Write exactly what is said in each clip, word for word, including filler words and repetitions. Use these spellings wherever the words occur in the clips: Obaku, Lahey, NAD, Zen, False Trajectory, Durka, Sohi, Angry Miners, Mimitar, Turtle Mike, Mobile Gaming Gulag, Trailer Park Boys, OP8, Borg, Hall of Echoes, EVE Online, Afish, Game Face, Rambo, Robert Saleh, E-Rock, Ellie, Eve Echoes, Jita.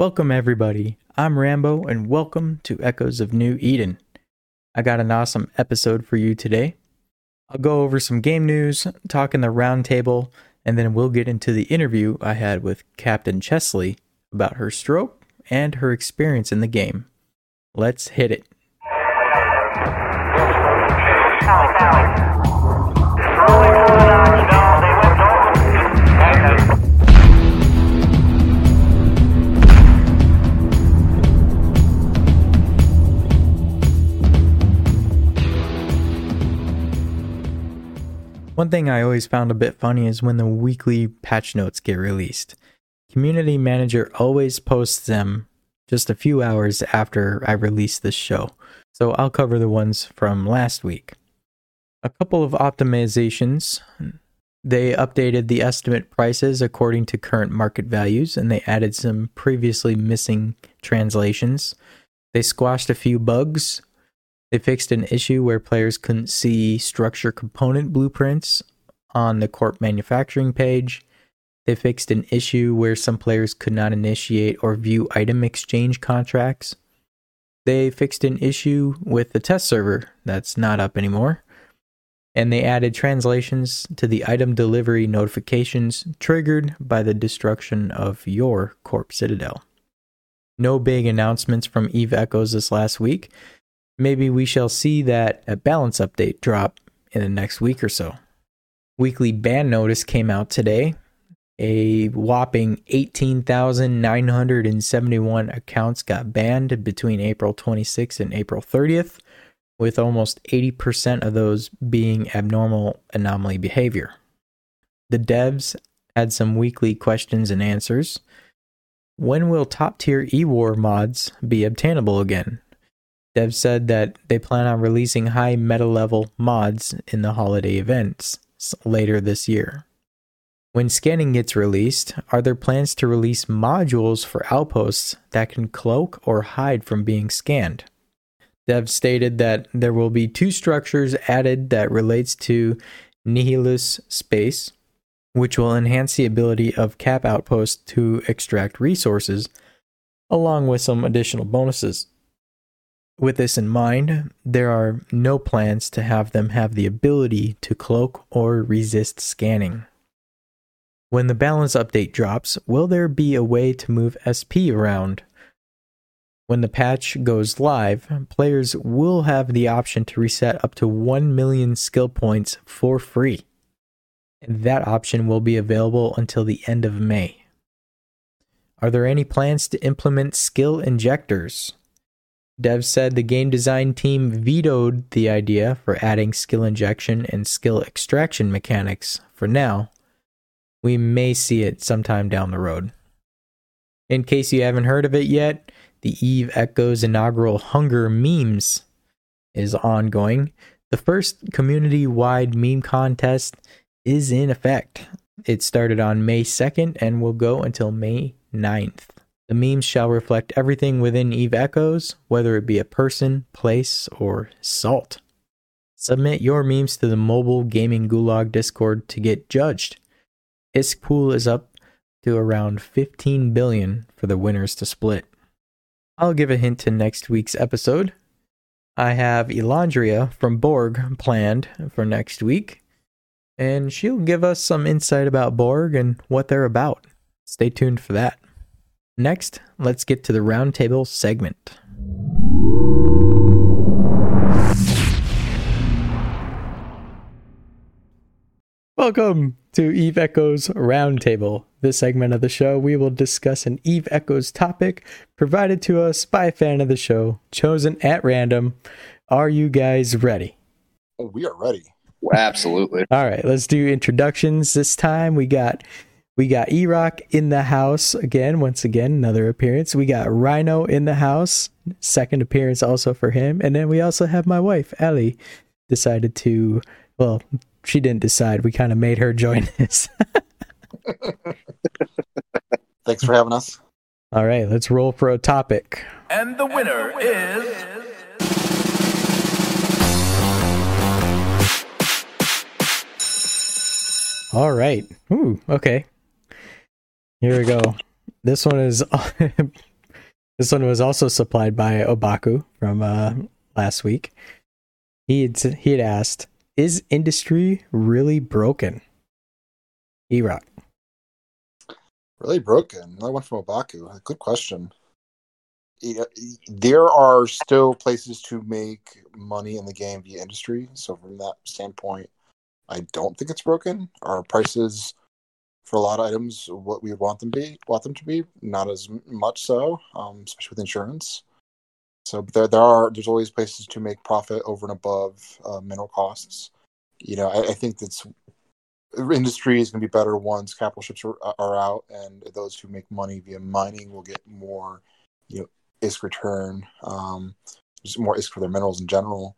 Welcome everybody, I'm Rambo and welcome to Echoes of New Eden. I got an awesome episode for you today. I'll go over some game news, talk in the roundtable, and then we'll get into the interview I had with Captain Chesley about her stroke and her experience in the game. Let's hit it. One thing I always found a bit funny is when the weekly patch notes get released. Community Manager always posts them just a few hours after I release this show, so I'll cover the ones from last week. A couple of optimizations. They updated the estimate prices according to current market values, and they added some previously missing translations. They squashed a few bugs. They fixed an issue where players couldn't see structure component blueprints on the corp manufacturing page. They fixed an issue where some players could not initiate or view item exchange contracts. They fixed an issue with the test server that's not up anymore. And they added translations to the item delivery notifications triggered by the destruction of your corp citadel. No big announcements from Eve Echoes this last week. Maybe we shall see that a balance update drop in the next week or so. Weekly ban notice came out today. A whopping eighteen thousand nine hundred seventy-one accounts got banned between April twenty-sixth and April thirtieth, with almost eighty percent of those being abnormal anomaly behavior. The devs had some weekly questions and answers. When will top-tier E WAR mods be obtainable again? Dev said that they plan on releasing high meta-level mods in the holiday events later this year. When scanning gets released, are there plans to release modules for outposts that can cloak or hide from being scanned? Dev stated that there will be two structures added that relates to Nihilus space, which will enhance the ability of cap outposts to extract resources, along with some additional bonuses. With this in mind, there are no plans to have them have the ability to cloak or resist scanning. When the balance update drops, will there be a way to move S P around? When the patch goes live, players will have the option to reset up to one million skill points for free. And that option will be available until the end of May. Are there any plans to implement skill injectors? Dev said the game design team vetoed the idea for adding skill injection and skill extraction mechanics for now. We may see it sometime down the road. In case you haven't heard of it yet, the Eve Echoes inaugural Hunger Memes is ongoing. The first community-wide meme contest is in effect. It started on May second and will go until May ninth. The memes shall reflect everything within Eve Echoes, whether it be a person, place, or salt. Submit your memes to the Mobile Gaming Gulag Discord to get judged. I S K pool is up to around fifteen billion for the winners to split. I'll give a hint to next week's episode. I have Elandria from Borg planned for next week, and she'll give us some insight about Borg and what they're about. Stay tuned for that. Next, let's get to the roundtable segment. Welcome to Eve Echoes Roundtable. This segment of the show, we will discuss an Eve Echoes topic provided to us by a fan of the show, chosen at random. Are you guys ready? Oh, we are ready. Absolutely. All right, let's do introductions. This time we got... We got E-Rock in the house again, once again, another appearance. We got Rhino in the house, second appearance also for him. And then we also have my wife, Ellie, decided to, well, she didn't decide. We kind of made her join us. Thanks for having us. All right, let's roll for a topic. And the winner, and the winner is... is... All right. Ooh, okay. Here we go. This one is This one was also supplied by Obaku from uh, last week. He had, he had asked, is industry really broken? E-Rock. Really broken? Another one from Obaku. Good question. There are still places to make money in the game via industry. So from that standpoint, I don't think it's broken. Our prices for a lot of items, what we want them to be, want them to be, not as much so, um, especially with insurance. So there, there are there's always places to make profit over and above uh, mineral costs. You know, I, I think that's industry is going to be better once capital ships are, are out, and those who make money via mining will get more, you know, I S K return, um, just more I S K for their minerals in general.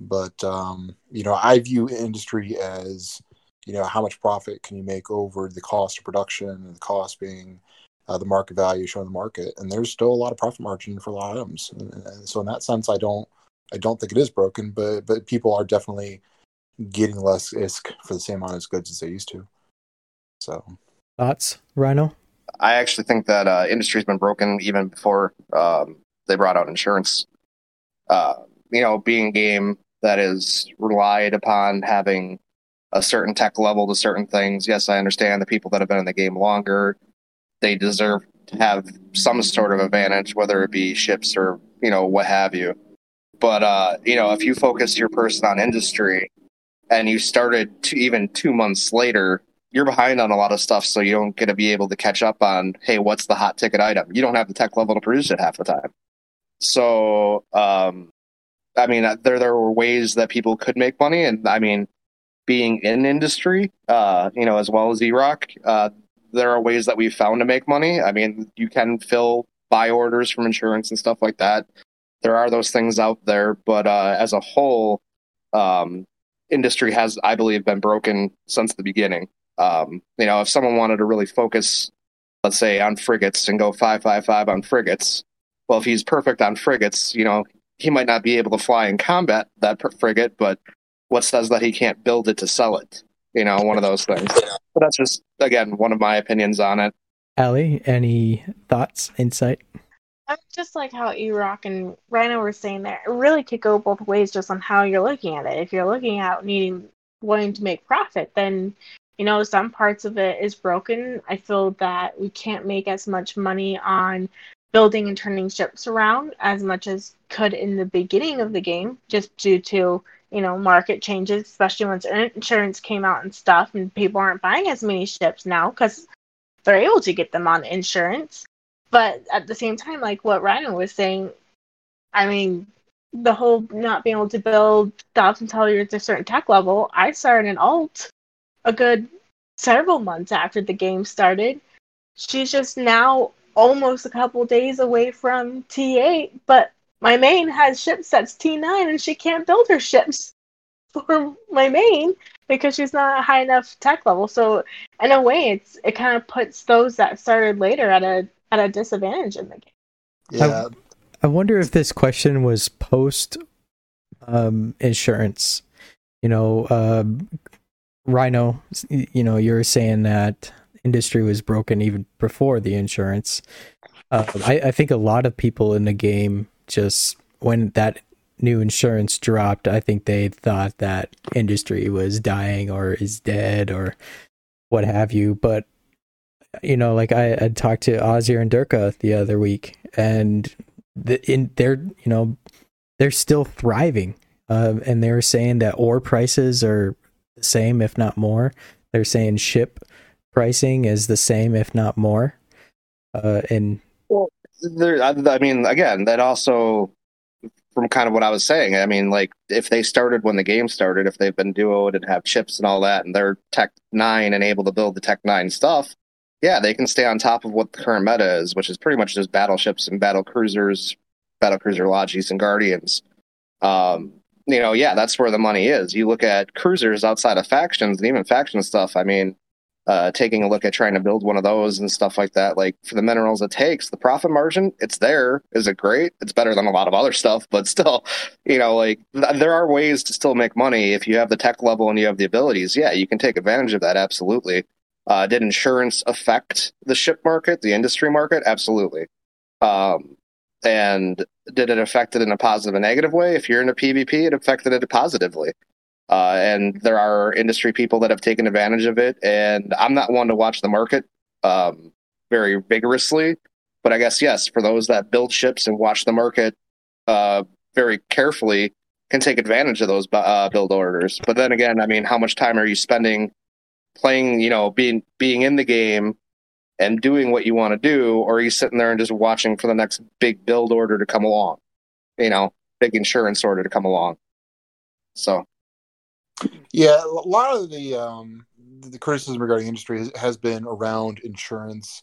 But, um, you know, I view industry as, you know, how much profit can you make over the cost of production, and the cost being uh, the market value shown in the market. And there's still a lot of profit margin for a lot of items. And, and so in that sense, I don't I don't think it is broken, but, but people are definitely getting less I S K for the same amount of goods as they used to. So thoughts, Rhino? I actually think that uh, industry has been broken even before um, they brought out insurance. Uh, you know, being a game that is relied upon having a certain tech level to certain things. Yes, I understand the people that have been in the game longer, they deserve to have some sort of advantage, whether it be ships or, you know, what have you. But, uh, you know, if you focus your person on industry and you started to, even two months later, you're behind on a lot of stuff, so you don't get to be able to catch up on, hey, what's the hot ticket item? You don't have the tech level to produce it half the time. So, um, I mean, there there were ways that people could make money, and I mean, being in industry, uh, you know, as well as E-Rock, uh, there are ways that we've found to make money. I mean, you can fill buy orders from insurance and stuff like that. There are those things out there, but uh, as a whole, um, industry has, I believe, been broken since the beginning. Um, you know, if someone wanted to really focus, let's say, on frigates and go five five five on frigates, well, if he's perfect on frigates, you know, he might not be able to fly in combat that per- frigate, but what says that he can't build it to sell it? You know, one of those things. But that's just, again, one of my opinions on it. Ellie, any thoughts, insight? I'm just like how E-Rock and Rhino were saying there. It really could go both ways just on how you're looking at it. If you're looking at needing, wanting to make profit, then, you know, some parts of it is broken. I feel that we can't make as much money on building and turning ships around as much as could in the beginning of the game, just due to, you know, market changes, especially once insurance came out and stuff, and people aren't buying as many ships now because they're able to get them on insurance. But at the same time, like what Ryan was saying, I mean, the whole not being able to build stuff until you're at a certain tech level, I started an alt a good several months after the game started. She's just now almost a couple days away from T eight, but my main has ship sets T nine, and she can't build her ships for my main because she's not a high enough tech level. So in a way, it's it kind of puts those that started later at a at a disadvantage in the game. Yeah, I, I wonder if this question was post um, insurance. You know, uh, Rhino, you know, you're saying that industry was broken even before the insurance. Uh, I, I think a lot of people in the game, just when that new insurance dropped, I think they thought that industry was dying or is dead or what have you. But, you know, like I, I talked to Ozier and Durka the other week, and the, in they're, you know, they're still thriving. Um, and they were saying that ore prices are the same, if not more. They're saying ship pricing is the same, if not more. Uh, and well, there, I, I mean, again, that also from kind of what I was saying, I mean, like if they started when the game started, if they've been duoed and have chips and all that, and they're Tech nine and able to build the Tech nine stuff, yeah, they can stay on top of what the current meta is, which is pretty much just battleships and battle cruisers, battle cruiser loggies and guardians. Um, you know, yeah, that's where the money is. You look at cruisers outside of factions and even faction stuff. I mean, Uh, taking a look at trying to build one of those and stuff like that, like for the minerals it takes, the profit margin, it's there. Is it great? It's better than a lot of other stuff, but still, you know, like th- there are ways to still make money if you have the tech level and you have the abilities. Yeah, you can take advantage of that, absolutely. Uh, did insurance affect the ship market, the industry market? Absolutely. Um, And did it affect it in a positive and negative way? If you're in a PvP, it affected it positively. Uh, and there are industry people that have taken advantage of it. And I'm not one to watch the market um, very vigorously. But I guess, yes, for those that build ships and watch the market uh, very carefully, can take advantage of those uh, build orders. But then again, I mean, how much time are you spending playing, you know, being being in the game and doing what you want to do, or are you sitting there and just watching for the next big build order to come along, you know, big insurance order to come along? So, yeah, a lot of the um, the criticism regarding industry has been around insurance,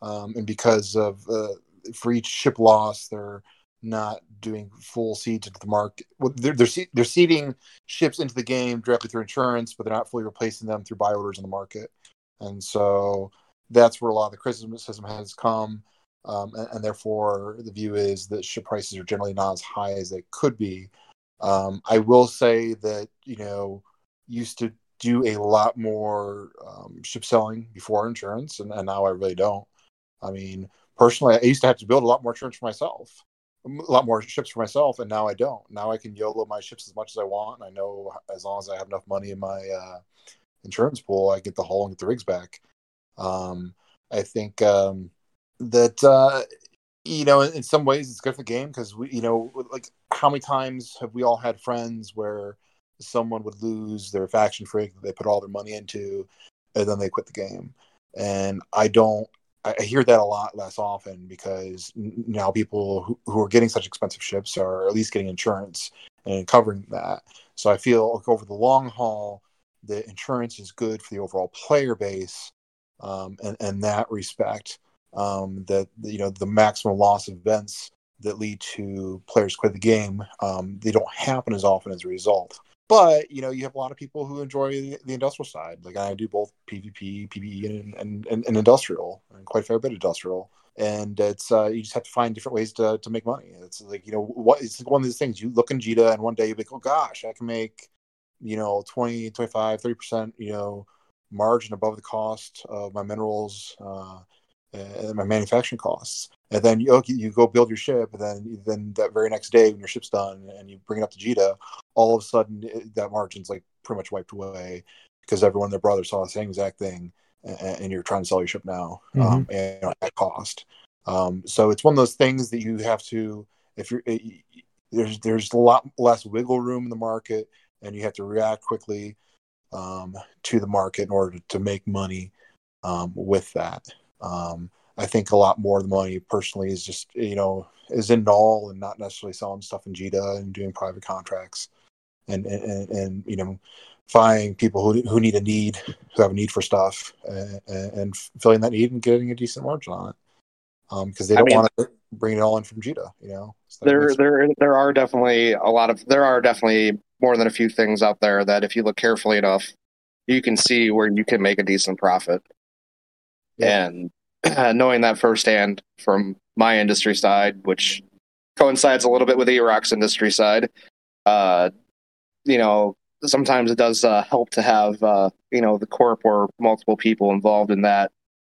um, and because of uh, for each ship loss, they're not doing full seeds into the market. Well, they're they're, se- they're seeding ships into the game directly through insurance, but they're not fully replacing them through buy orders in the market, and so. That's where a lot of the criticism has come, um, and, and therefore the view is that ship prices are generally not as high as they could be. Um, I will say that, you know, used to do a lot more um, ship selling before insurance, and, and now I really don't. I mean, personally, I used to have to build a lot more insurance for myself, a lot more ships for myself, and now I don't. Now I can YOLO my ships as much as I want, and I know as long as I have enough money in my uh, insurance pool, I get the hull and get the rigs back. Um, I think um, that, uh, you know, in, in some ways it's good for the game because, we, you know, like how many times have we all had friends where someone would lose their faction frig that they put all their money into and then they quit the game? And I don't, I, I hear that a lot less often because now people who, who are getting such expensive ships are at least getting insurance and covering that. So I feel like over the long haul, the insurance is good for the overall player base. Um, and, and that respect, um, that, you know, the maximum loss events that lead to players quit the game, um, they don't happen as often as a result. But, you know, you have a lot of people who enjoy the, the industrial side. Like I do both PvP, PvE, and, and, and, and industrial, and quite a fair bit of industrial. And it's uh, you just have to find different ways to, to make money. It's like, you know, what it's one of these things. You look in Jita, and one day you'll be like, oh gosh, I can make, you know, twenty, twenty-five, thirty percent, you know, margin above the cost of my minerals uh, and my manufacturing costs. And then you, you go build your ship, and then then that very next day when your ship's done and you bring it up to Jita, all of a sudden it, that margin's like pretty much wiped away because everyone and their brother saw the same exact thing, and, and you're trying to sell your ship now mm-hmm. um, and you know, at cost. Um, so it's one of those things that you have to, if you're, it, there's there's a lot less wiggle room in the market, and you have to react quickly um to the market in order to make money um with that. um I think a lot more of the money personally is just, you know, is in N A L and not necessarily selling stuff in Jita and doing private contracts and and, and, and you know, finding people who who need a need who have a need for stuff and, and filling that need and getting a decent margin on it, um because they don't I mean, want to bring it all in from Jita, you know. So there there there are definitely a lot of there are definitely more than a few things out there that if you look carefully enough, you can see where you can make a decent profit. Yeah. And uh, knowing that firsthand from my industry side, which coincides a little bit with E-Rock's industry side, uh, you know, sometimes it does uh, help to have, uh, you know, the corp or multiple people involved in that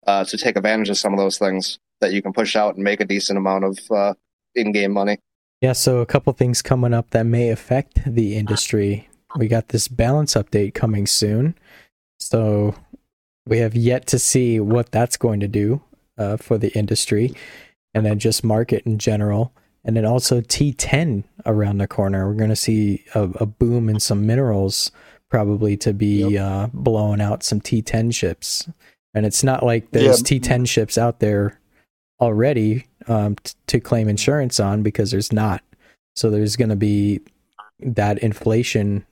uh, to take advantage of some of those things that you can push out and make a decent amount of uh, in-game money. Yeah, so a couple things coming up that may affect the industry. We got this balance update coming soon. So we have yet to see what that's going to do uh, for the industry and then just market in general. And then also T ten around the corner. We're going to see a, a boom in some minerals probably to be yep. uh, blowing out some T ten ships. And it's not like there's yep. T ten ships out there already um t- to claim insurance on, because there's not. So there's going to be that inflation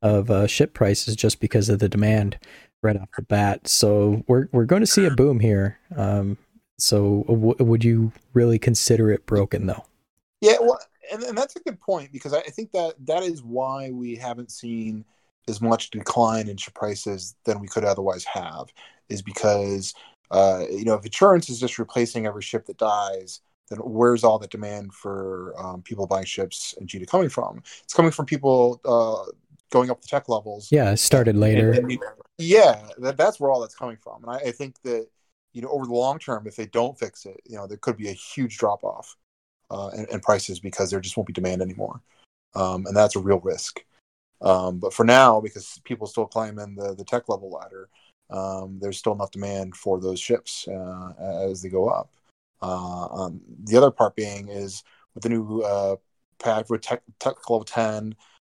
of uh, ship prices just because of the demand right off the bat. So we're we're going to see a boom here. Um so w- would you really consider it broken though? Yeah, well, and, and that's a good point, because I, I think that that is why we haven't seen as much decline in ship prices than we could otherwise have, is because Uh, you know, if insurance is just replacing every ship that dies, then where's all that demand for um, people buying ships in Jita coming from? It's coming from people uh, going up the tech levels. Yeah, it started later. And, and, yeah, that, that's where all that's coming from. And I, I think that, you know, over the long term, if they don't fix it, you know, there could be a huge drop off uh, and, and prices because there just won't be demand anymore. Um, and that's a real risk. Um, but for now, because people still climbing the, the tech level ladder, um, there's still enough demand for those ships uh, as they go up. Uh, um, the other part being is with the new uh, pack with tech, tech level ten,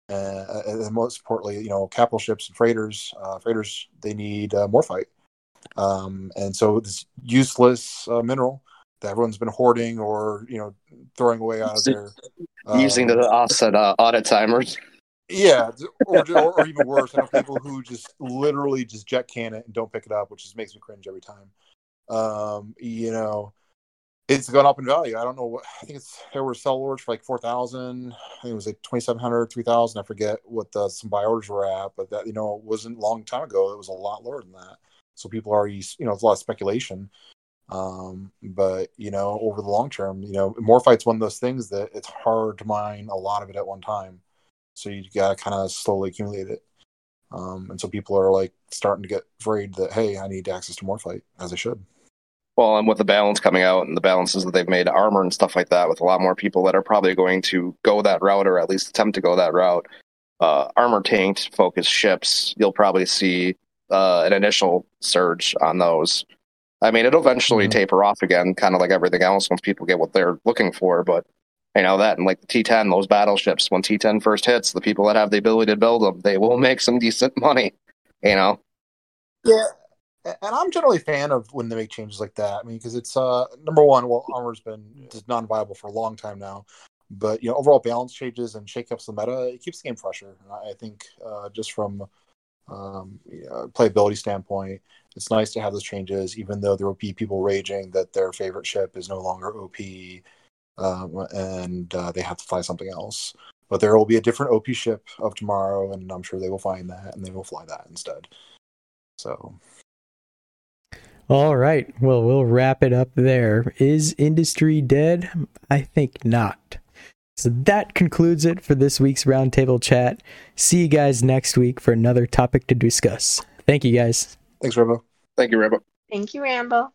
uh, and most importantly, you know, capital ships and freighters, uh, freighters, they need uh, Morphite. Um, and so this useless uh, mineral that everyone's been hoarding or, you know, throwing away out of their... Uh, using to offset uh, audit timers. Yeah, or, or, or even worse, I know people who just literally just jet can it and don't pick it up, which just makes me cringe every time. Um, you know, it's gone up in value. I don't know what, I think it's, there were sell orders for like four thousand, I think it was like twenty-seven hundred, three thousand, I forget what the, some buy orders were at, but that, you know, wasn't a long time ago. It was a lot lower than that. So people are, you know, it's a lot of speculation. Um, but, you know, over the long term, you know, Morphite's one of those things that it's hard to mine a lot of it at one time. So you got to kind of slowly accumulate it. Um, and so people are like starting to get afraid that, hey, I need access to Morphite, as I should. Well, and with the balance coming out and the balances that they've made, armor and stuff like that, with a lot more people that are probably going to go that route or at least attempt to go that route, uh, armor tanked focused ships, you'll probably see uh, an initial surge on those. I mean, it'll eventually mm-hmm. taper off again, kind of like everything else once people get what they're looking for, but you know that, and like the T ten, those battleships, when T ten first hits, the people that have the ability to build them, they will make some decent money, you know? Yeah, and I'm generally a fan of when they make changes like that. I mean, because it's, uh, number one, well, armor's been non-viable for a long time now, but, you know, overall balance changes and shakeups in the meta, it keeps the game fresher. And I think uh, just from um, you know, playability standpoint, it's nice to have those changes, even though there will be people raging that their favorite ship is no longer O P, Um, and uh, they have to fly something else. But there will be a different O P ship of tomorrow, and I'm sure they will find that, and they will fly that instead. So, all right. Well, we'll wrap it up there. Is industry dead? I think not. So that concludes it for this week's Roundtable Chat. See you guys next week for another topic to discuss. Thank you, guys. Thanks, Rambo. Thank you, Rambo. Thank you, Rambo.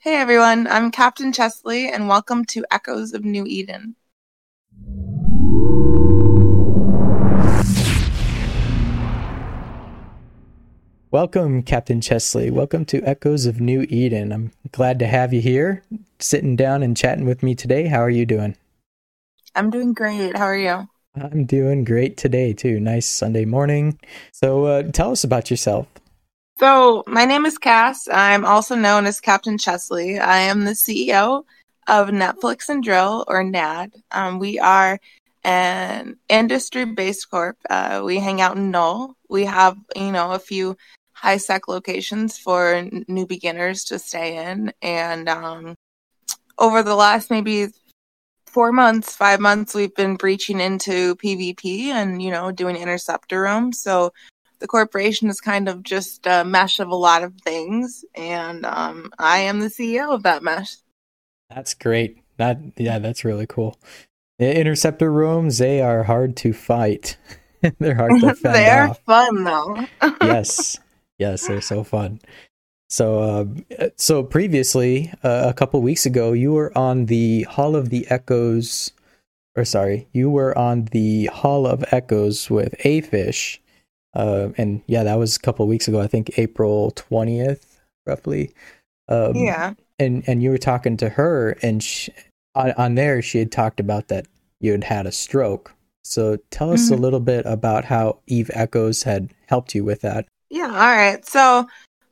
Hey everyone, I'm Captain Chesley, and welcome to Echoes of New Eden. Welcome, Captain Chesley. Welcome to Echoes of New Eden. I'm glad to have you here, sitting down and chatting with me today. How are you doing? I'm doing great. How are you? I'm doing great today, too. Nice Sunday morning. So uh, tell us about yourself. So, my name is Cass. I'm also known as Captain Chesley. I am the C E O of Netflix and Drill, or N A D. Um, we are an industry-based corp. Uh, we hang out in Knoll. We have, you know, a few high-sec locations for n- new beginners to stay in. And um, over the last maybe four months, five months, we've been breaching into PvP and, you know, doing interceptor rooms. So, the corporation is kind of just a mesh of a lot of things, and um, I am the C E O of that mesh. That's great. That yeah, that's really cool. The interceptor rooms, they are hard to fight. They're hard to fend They are off. Fun, though. yes. Yes, they're so fun. So, uh, so previously, uh, a couple weeks ago, you were on the Hall of the Echoes, or sorry, you were on the Hall of Echoes with Afish. Uh, and yeah, that was a couple of weeks ago. I think April twentieth, roughly. Um, yeah. And and you were talking to her, and she, on, on there she had talked about that you had had a stroke. So tell us mm-hmm. a little bit about how Eve Echoes had helped you with that. Yeah. All right. So,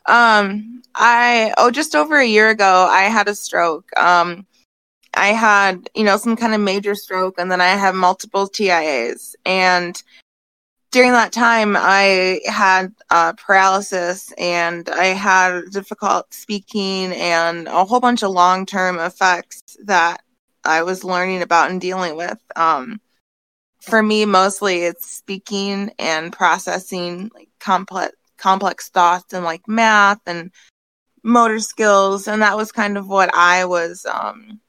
um, I oh, just over a year ago, I had a stroke. Um, I had you know some kind of major stroke, and then I had multiple T I As, and during that time, I had uh, paralysis, and I had difficult speaking and a whole bunch of long-term effects that I was learning about and dealing with. Um, for me, mostly it's speaking and processing like complex complex thoughts and like math and motor skills, and that was kind of what I was um,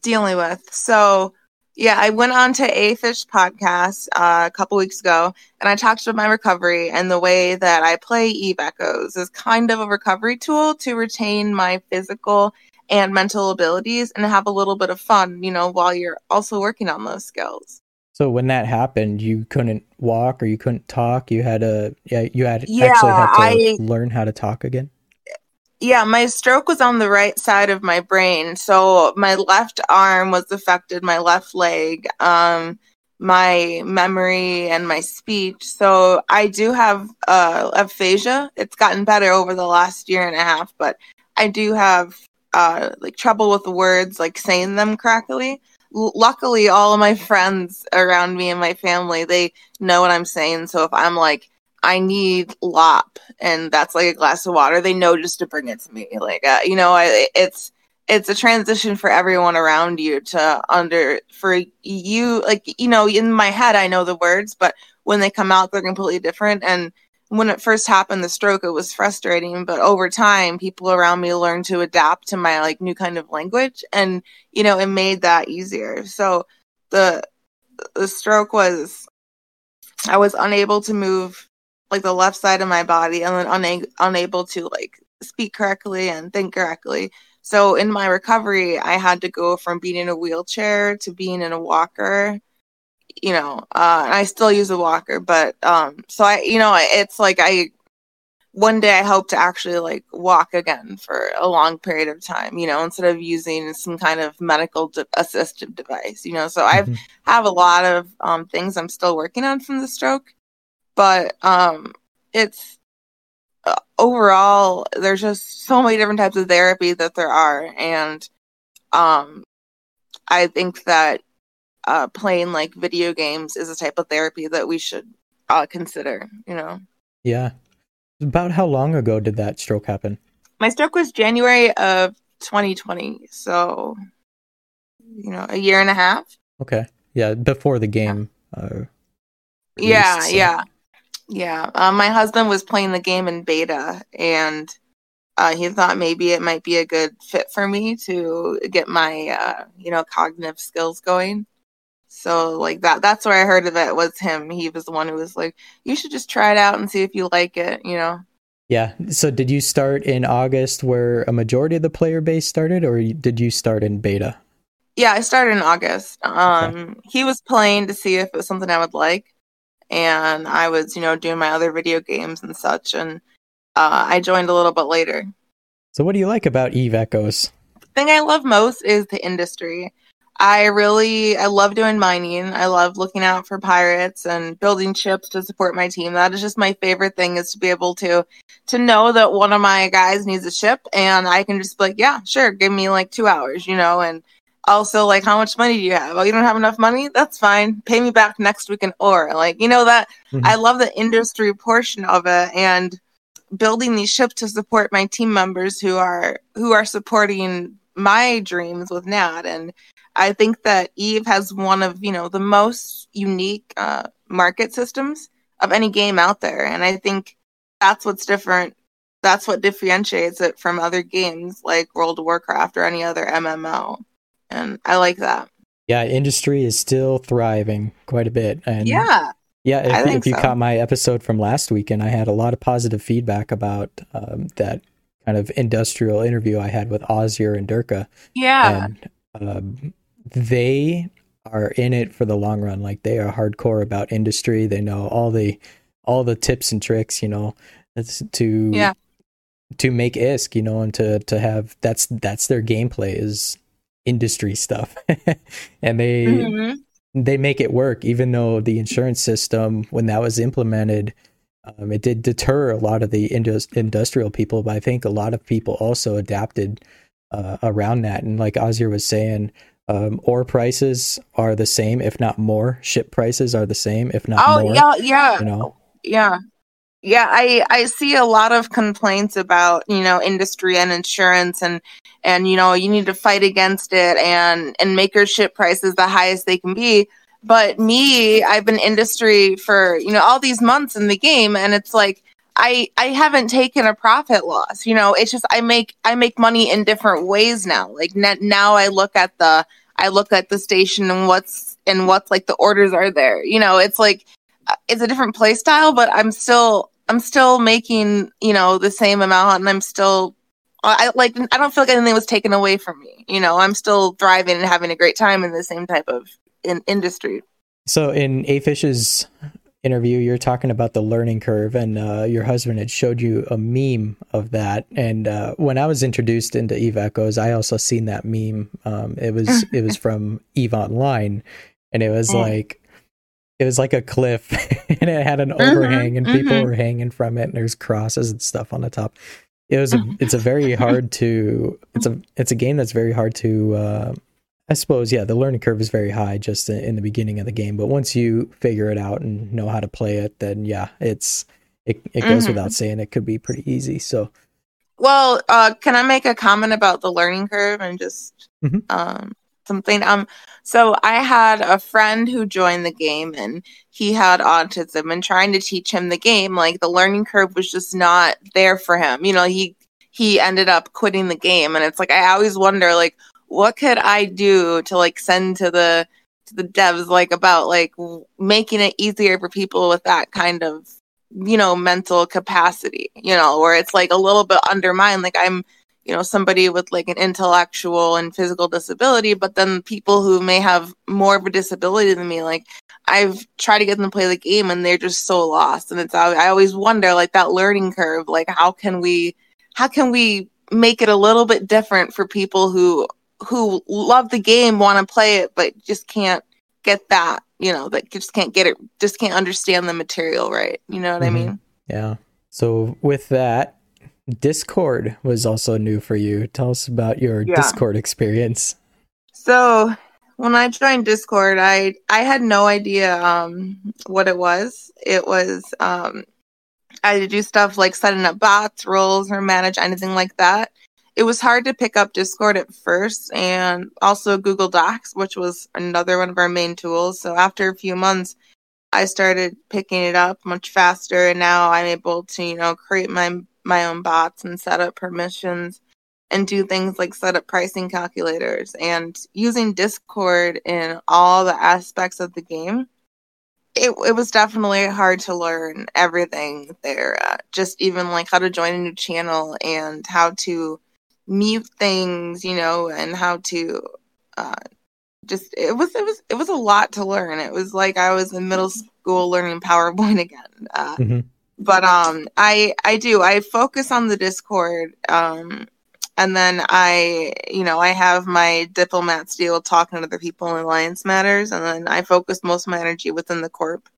dealing with. So Yeah, I went on to Afish podcast uh, a couple weeks ago, and I talked about my recovery, and the way that I play Eve Echoes is kind of a recovery tool to retain my physical and mental abilities and have a little bit of fun, you know, while you're also working on those skills. So when that happened, you couldn't walk or you couldn't talk. You had a yeah, you had yeah, actually had to I, learn how to talk again. Yeah, my stroke was on the right side of my brain, so my left arm was affected, my left leg, um, my memory, and my speech. So I do have uh, aphasia. It's gotten better over the last year and a half, but I do have uh, like trouble with the words, like saying them correctly. Luckily, all of my friends around me and my family, they know what I'm saying. So if I'm like, I need lop, and that's like a glass of water, they know just to bring it to me. Like, uh, you know, I, it's it's a transition for everyone around you to under for you. Like, you know, in my head, I know the words, but when they come out, they're completely different. And when it first happened, the stroke, it was frustrating. But over time, people around me learned to adapt to my like new kind of language. And, you know, it made that easier. So the the stroke was, I was unable to move like the left side of my body, and then una- unable to like speak correctly and think correctly. So in my recovery, I had to go from being in a wheelchair to being in a walker. You know, uh, and I still use a walker, but, um, so I, you know, it's like I, one day I hope to actually like walk again for a long period of time, you know, instead of using some kind of medical de- assistive device, you know, so mm-hmm. I've, have a lot of, um, things I'm still working on from the stroke, but, um, it's uh, overall, there's just so many different types of therapy that there are. And, um, I think that, Uh, playing like video games is a type of therapy that we should uh, consider, you know? Yeah. About how long ago did that stroke happen? My stroke was January of twenty twenty. So, you know, a year and a half. Okay. Yeah. Before the game. Yeah. Uh, released, yeah, so. yeah. Yeah. Uh, my husband was playing the game in beta, and uh, he thought maybe it might be a good fit for me to get my, uh, you know, cognitive skills going. So like that, that's where I heard of it was him. He was the one who was like, you should just try it out and see if you like it, you know? Yeah. So did you start in August where a majority of the player base started, or did you start in beta? Yeah, I started in August. Um, okay. He was playing to see if it was something I would like. And I was, you know, doing my other video games and such. And uh, I joined a little bit later. So what do you like about Eve Echoes? The thing I love most is the industry. I really, I love doing mining. I love looking out for pirates and building ships to support my team. That is just my favorite thing, is to be able to, to know that one of my guys needs a ship, and I can just be like, yeah, sure. Give me like two hours, you know? And also like, how much money do you have? Oh, you don't have enough money? That's fine. Pay me back next week in ore. Like, you know that mm-hmm. I love the industry portion of it, and building these ships to support my team members who are, who are supporting my dreams with N A D. And I think that Eve has one of, you know, the most unique uh, market systems of any game out there. And I think that's what's different. That's what differentiates it from other games like World of Warcraft or any other M M O. And I like that. Yeah, industry is still thriving quite a bit. And yeah. Yeah, if, I think if you so. caught my episode from last week, and I had a lot of positive feedback about um, that kind of industrial interview I had with Ozier and Durka. Yeah. And, um, they are in it for the long run. Like, they are hardcore about industry. They know all the all the tips and tricks, you know, that's to yeah. to make I S K, you know, and to to have that's that's their gameplay is industry stuff. And they mm-hmm. they make it work, even though the insurance system, when that was implemented, um, it did deter a lot of the indus- industrial people, but I think a lot of people also adapted uh, around that. And like Ozier was saying, Um, ore prices are the same, if not more. Ship prices are the same, if not oh, more. Oh, yeah, yeah. You know? Yeah. Yeah, I, I see a lot of complaints about, you know, industry and insurance, and, and you know, you need to fight against it and, and make your ship prices the highest they can be. But me, I've been industry for, you know, all these months in the game, and it's like, I, I haven't taken a profit loss, you know, it's just, I make, I make money in different ways now. Like n- now I look at the, I I look at the station and what's and what's like the orders are there. You know, it's like it's a different play style, but I'm still I'm still making, you know, the same amount, and I'm still I like I don't feel like anything was taken away from me. You know, I'm still thriving and having a great time in the same type of in- industry. So in Afish's interview, you're talking about the learning curve, and uh, your husband had showed you a meme of that. And uh, when I was introduced into Eve Echoes, I also seen that meme. Um, it was it was from Eve Online, and it was like it was like a cliff, and it had an mm-hmm, overhang, and mm-hmm. people were hanging from it, and there's crosses and stuff on the top. It was a, it's a very hard to it's a it's a game that's very hard to. Uh, I suppose, yeah, the learning curve is very high just in the beginning of the game, but once you figure it out and know how to play it, then yeah, it's it, it goes mm-hmm. without saying it could be pretty easy. So, well, uh, can I make a comment about the learning curve and just mm-hmm. um, something? Um, so I had a friend who joined the game, and he had autism, and trying to teach him the game, like the learning curve was just not there for him. You know, he he ended up quitting the game, and it's like I always wonder, like, what could I do to like send to the to the devs like about like w- making it easier for people with that kind of, you know, mental capacity, you know, where it's like a little bit undermined. Like I'm, you know, somebody with like an intellectual and physical disability, but then people who may have more of a disability than me, like I've tried to get them to play the game and they're just so lost. And it's I always wonder like that learning curve, like how can we how can we make it a little bit different for people who who love the game, want to play it, but just can't get that, you know, that just can't get it, just can't understand the material, right? You know what mm-hmm. I mean? Yeah. So with that, Discord was also new for you. Tell us about your yeah. Discord experience. So when I joined Discord, I, I had no idea um, what it was. It was, um, I had to do stuff like setting up bots, roles, or manage anything like that. It was hard to pick up Discord at first, and also Google Docs, which was another one of our main tools. So after a few months, I started picking it up much faster, and now I'm able to, you know, create my my own bots and set up permissions and do things like set up pricing calculators and using Discord in all the aspects of the game. It it was definitely hard to learn everything there, uh, just even like how to join a new channel and how to mute things, you know, and how to uh just it was it was it was a lot to learn. It was like I was in middle school learning PowerPoint again. Uh, mm-hmm. But um, I I do I focus on the Discord, um, and then I you know I have my diplomats deal talking to other people in alliance matters, and then I focus most of my energy within the corp.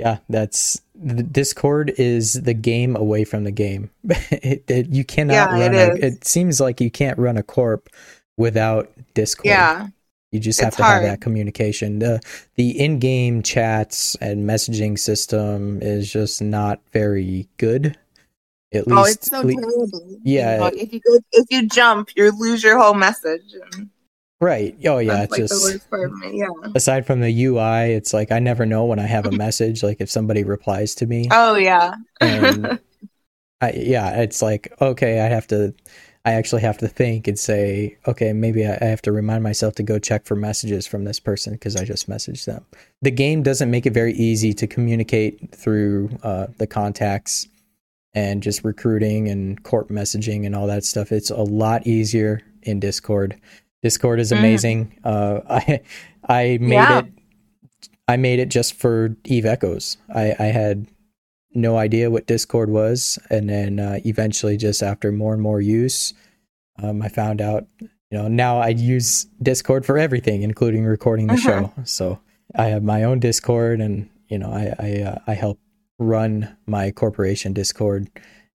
Yeah, that's the Discord is the game away from the game. it, it, you cannot yeah, run it, a, it seems like you can't run a corp without Discord. Yeah. You just have to hard. have that communication. The the in-game chats and messaging system is just not very good. At least, oh, it's so le- terrible. Yeah. You know, if you go, if you jump, you lose your whole message. And- Right. Oh, yeah. That's it's like just part of it. Yeah. Aside from the U I, it's like I never know when I have a message. Like if somebody replies to me. Oh yeah. And I, yeah, it's like okay, I have to. I actually have to think and say, okay, maybe I, I have to remind myself to go check for messages from this person because I just messaged them. The game doesn't make it very easy to communicate through uh, the contacts and just recruiting and corp messaging and all that stuff. It's a lot easier in Discord. Discord is amazing. Mm. Uh, I I made yeah. it. I made it just for Eve Echoes. I, I had no idea what Discord was, and then uh, eventually, just after more and more use, um, I found out. You know, now I use Discord for everything, including recording the uh-huh. show. So I have my own Discord, and you know, I I, uh, I help run my corporation Discord,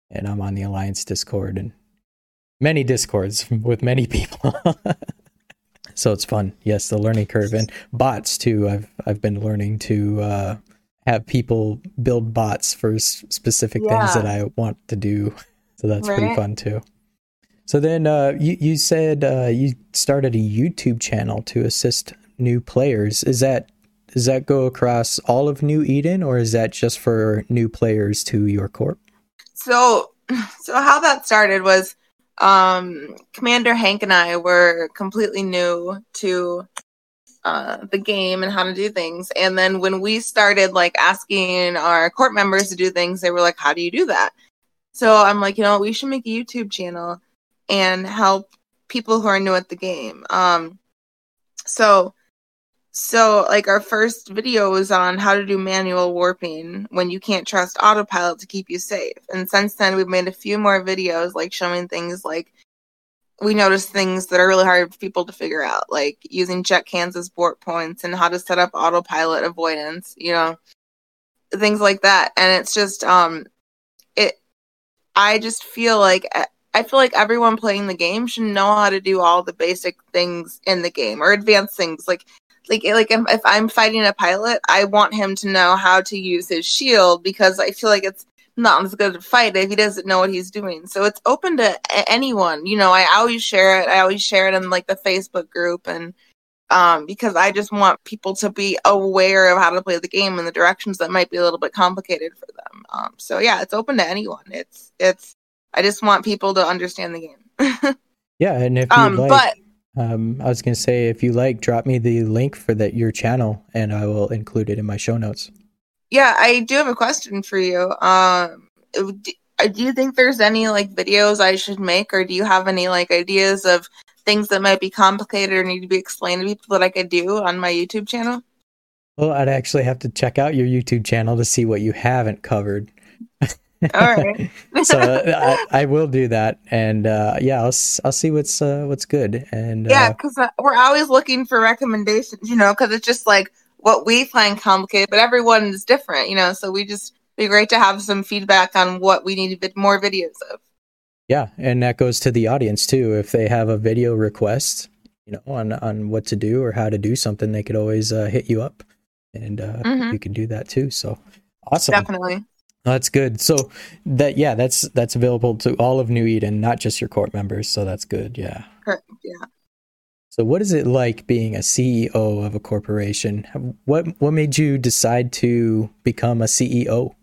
and I'm on the Alliance Discord and many Discords with many people. So it's fun. Yes, the learning curve and bots too. I've I've been learning to uh, have people build bots for s- specific yeah. things that I want to do. So that's right. pretty fun too. So then uh, you you said uh, you started a YouTube channel to assist new players. Is that does that go across all of New Eden, or is that just for new players to your corp? So so how that started was. Um, Commander Hank and I were completely new to uh, the game and how to do things. And then when we started like asking our court members to do things, they were like, how do you do that? So I'm like, you know, we should make a YouTube channel and help people who are new at the game. Um, so, so like our first video was on how to do manual warping when you can't trust autopilot to keep you safe. And since then, we've made a few more videos like showing things like we noticed things that are really hard for people to figure out, like using check cans as warp points and how to set up autopilot avoidance, you know, things like that. And it's just, um, it. I just feel like. I feel like everyone playing the game should know how to do all the basic things in the game or advanced things. Like, like, like if, if I'm fighting a pilot, I want him to know how to use his shield because I feel like it's not as good a fight if he doesn't know what he's doing. So it's open to anyone. You know, I always share it. I always share it in like the Facebook group, and um, because I just want people to be aware of how to play the game and the directions that might be a little bit complicated for them. Um, so yeah, it's open to anyone. It's it's. I just want people to understand the game. Yeah, and if you um, like, but, um, I was going to say, if you like, drop me the link for that your channel, and I will include it in my show notes. Yeah, I do have a question for you. Um, do, do you think there's any like videos I should make, or do you have any like ideas of things that might be complicated or need to be explained to people that I could do on my YouTube channel? Well, I'd actually have to check out your YouTube channel to see what you haven't covered. All right. So uh, I, I will do that, and uh, yeah, I'll I'll see what's uh, what's good. And yeah, because uh, we're always looking for recommendations, you know, because it's just like what we find complicated, but everyone is different, you know. So we just it'd be great to have some feedback on what we need a bit more videos of. Yeah, and that goes to the audience too. If they have a video request, you know, on on what to do or how to do something, they could always uh, hit you up, and uh, mm-hmm. you can do that too. So awesome, definitely. That's good. So that, yeah, that's, that's available to all of New Eden, not just your court members. So that's good. Yeah. Correct. Yeah. So what is it like being a C E O of a corporation? What, what made you decide to become a C E O?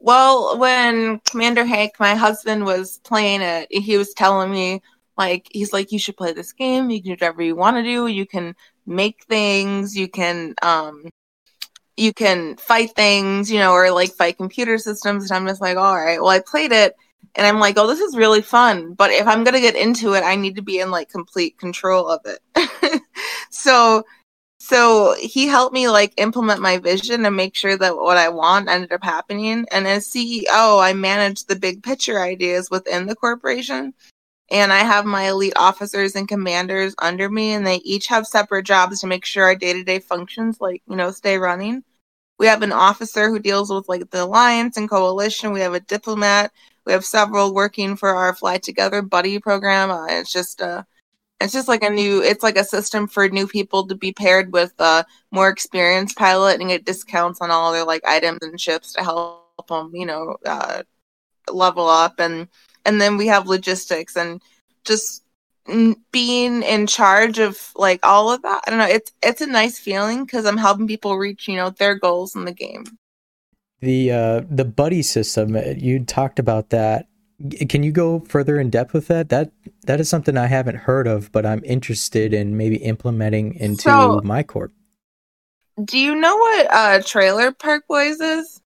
Well, when Commander Hank, my husband, was playing it, he was telling me like, he's like, you should play this game. You can do whatever you want to do. You can make things, you can, um, you can fight things, you know, or like fight computer systems. And I'm just like, all right, well, I played it and I'm like, oh, this is really fun. But if I'm going to get into it, I need to be in like complete control of it. so, so he helped me like implement my vision and make sure that what I want ended up happening. And as C E O, I manage the big picture ideas within the corporation. And I have my elite officers and commanders under me, and they each have separate jobs to make sure our day-to-day functions, like, you know, stay running. We have an officer who deals with like the alliance and coalition. We have a diplomat. We have several working for our Fly Together buddy program. Uh, it's just uh, it's just like a new, it's like a system for new people to be paired with a uh, more experienced pilot and get discounts on all their like items and ships to help them, you know, uh, level up. And, and then we have logistics and just being in charge of like all of that. I don't know. It's it's a nice feeling because I'm helping people reach, you know, their goals in the game. The uh, the buddy system, you talked about that. Can you go further in depth with that? That that is something I haven't heard of, but I'm interested in maybe implementing into so, my corp. Do you know what uh, Trailer Park Boys is?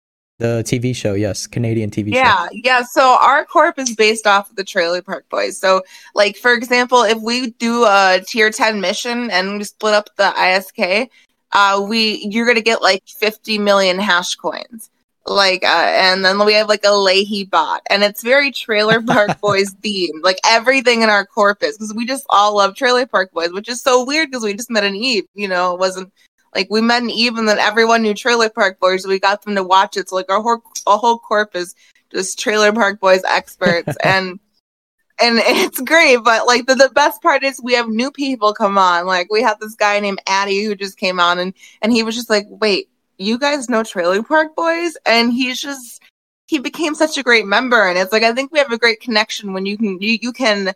The T V show, yes, Canadian T V yeah, show. Yeah, yeah. So our corp is based off of the Trailer Park Boys. So, like, for example, if we do a tier ten mission and we split up the I S K, uh, we you're gonna get like fifty million hash coins. Like, uh, and then we have like a Lahey bot, and it's very Trailer Park Boys themed. Like everything in our corp is because we just all love Trailer Park Boys, which is so weird because we just met an Eve. You know, it wasn't. Like, we met an Eve, and then everyone knew Trailer Park Boys, so we got them to watch it. So, like, our whole, our whole corp is just Trailer Park Boys experts, and and it's great, but, like, the, the best part is we have new people come on. Like, we have this guy named Addy who just came on, and, and he was just like, wait, you guys know Trailer Park Boys? And he's just, he became such a great member, and it's like, I think we have a great connection when you can, you, you can,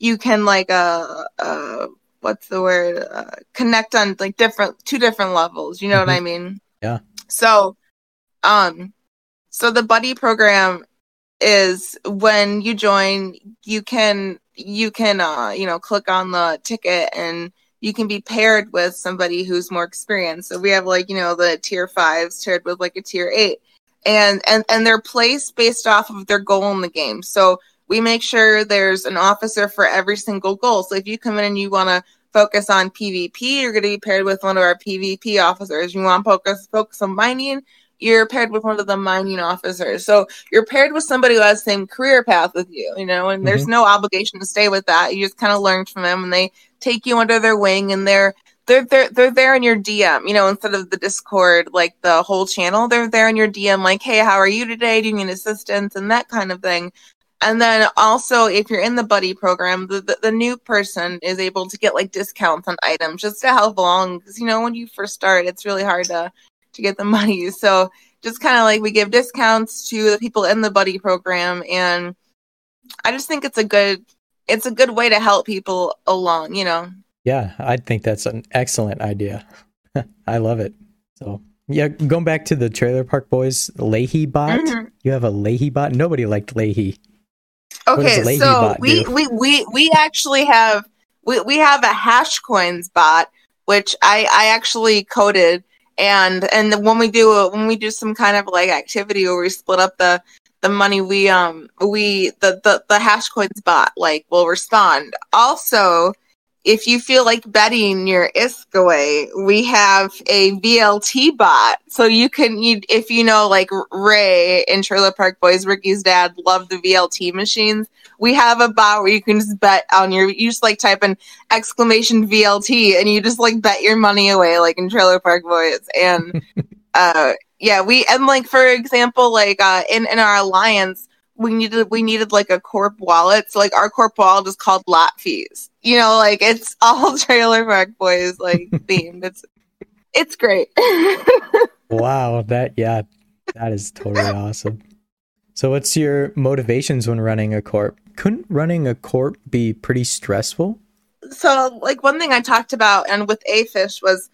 you can, like, uh, uh, what's the word, uh, connect on like different, two different levels. You know mm-hmm. what I mean? Yeah. So, um, so the buddy program is when you join, you can, you can, uh, you know, click on the ticket and you can be paired with somebody who's more experienced. So we have, like, you know, the tier fives paired with like a tier eight, and and and they're placed based off of their goal in the game. So we make sure there's an officer for every single goal. So if you come in and you want to focus on PvP, you're going to be paired with one of our PvP officers. You want to focus focus on mining, you're paired with one of the mining officers. So you're paired with somebody who has the same career path with you, you know, and mm-hmm. there's no obligation to stay with that. You just kind of learn from them, and they take you under their wing, and they're, they're, they're, they're there in your D M, you know, instead of the Discord, like the whole channel, they're there in your D M, like, hey, how are you today? Do you need assistance? And that kind of thing. And then also, if you're in the buddy program, the, the, the new person is able to get like discounts on items just to help along. Cause you know, when you first start, it's really hard to, to get the money. So just kind of like we give discounts to the people in the buddy program. And I just think it's a good, it's a good way to help people along, you know? Yeah. I think that's an excellent idea. I love it. So yeah, going back to the Trailer Park Boys, Lahey bot, mm-hmm. you have a Lahey bot. Nobody liked Lahey. Okay, so we, we, we, we actually have we, we have a Hashcoins bot, which I, I actually coded, and and when we do a, when we do some kind of like activity where we split up the, the money, we um we the, the, the Hashcoins bot like will respond. Also, if you feel like betting your I S K away, we have a V L T bot. So you can, you, if you know, like Ray in Trailer Park Boys, Ricky's dad, loved the V L T machines. We have a bot where you can just bet on your, you just like type in exclamation V L T and you just like bet your money away, like in Trailer Park Boys. And uh, yeah, we, and like, for example, like uh, in, in our alliance, we needed, we needed like a corp wallet. So like our corp wallet is called Lot Fees. You know, like it's all Trailer Park Boys like themed. It's it's great. Wow, that yeah, that is totally awesome. So what's your motivations when running a corp? Couldn't running a corp be pretty stressful? So like one thing I talked about and with Afish was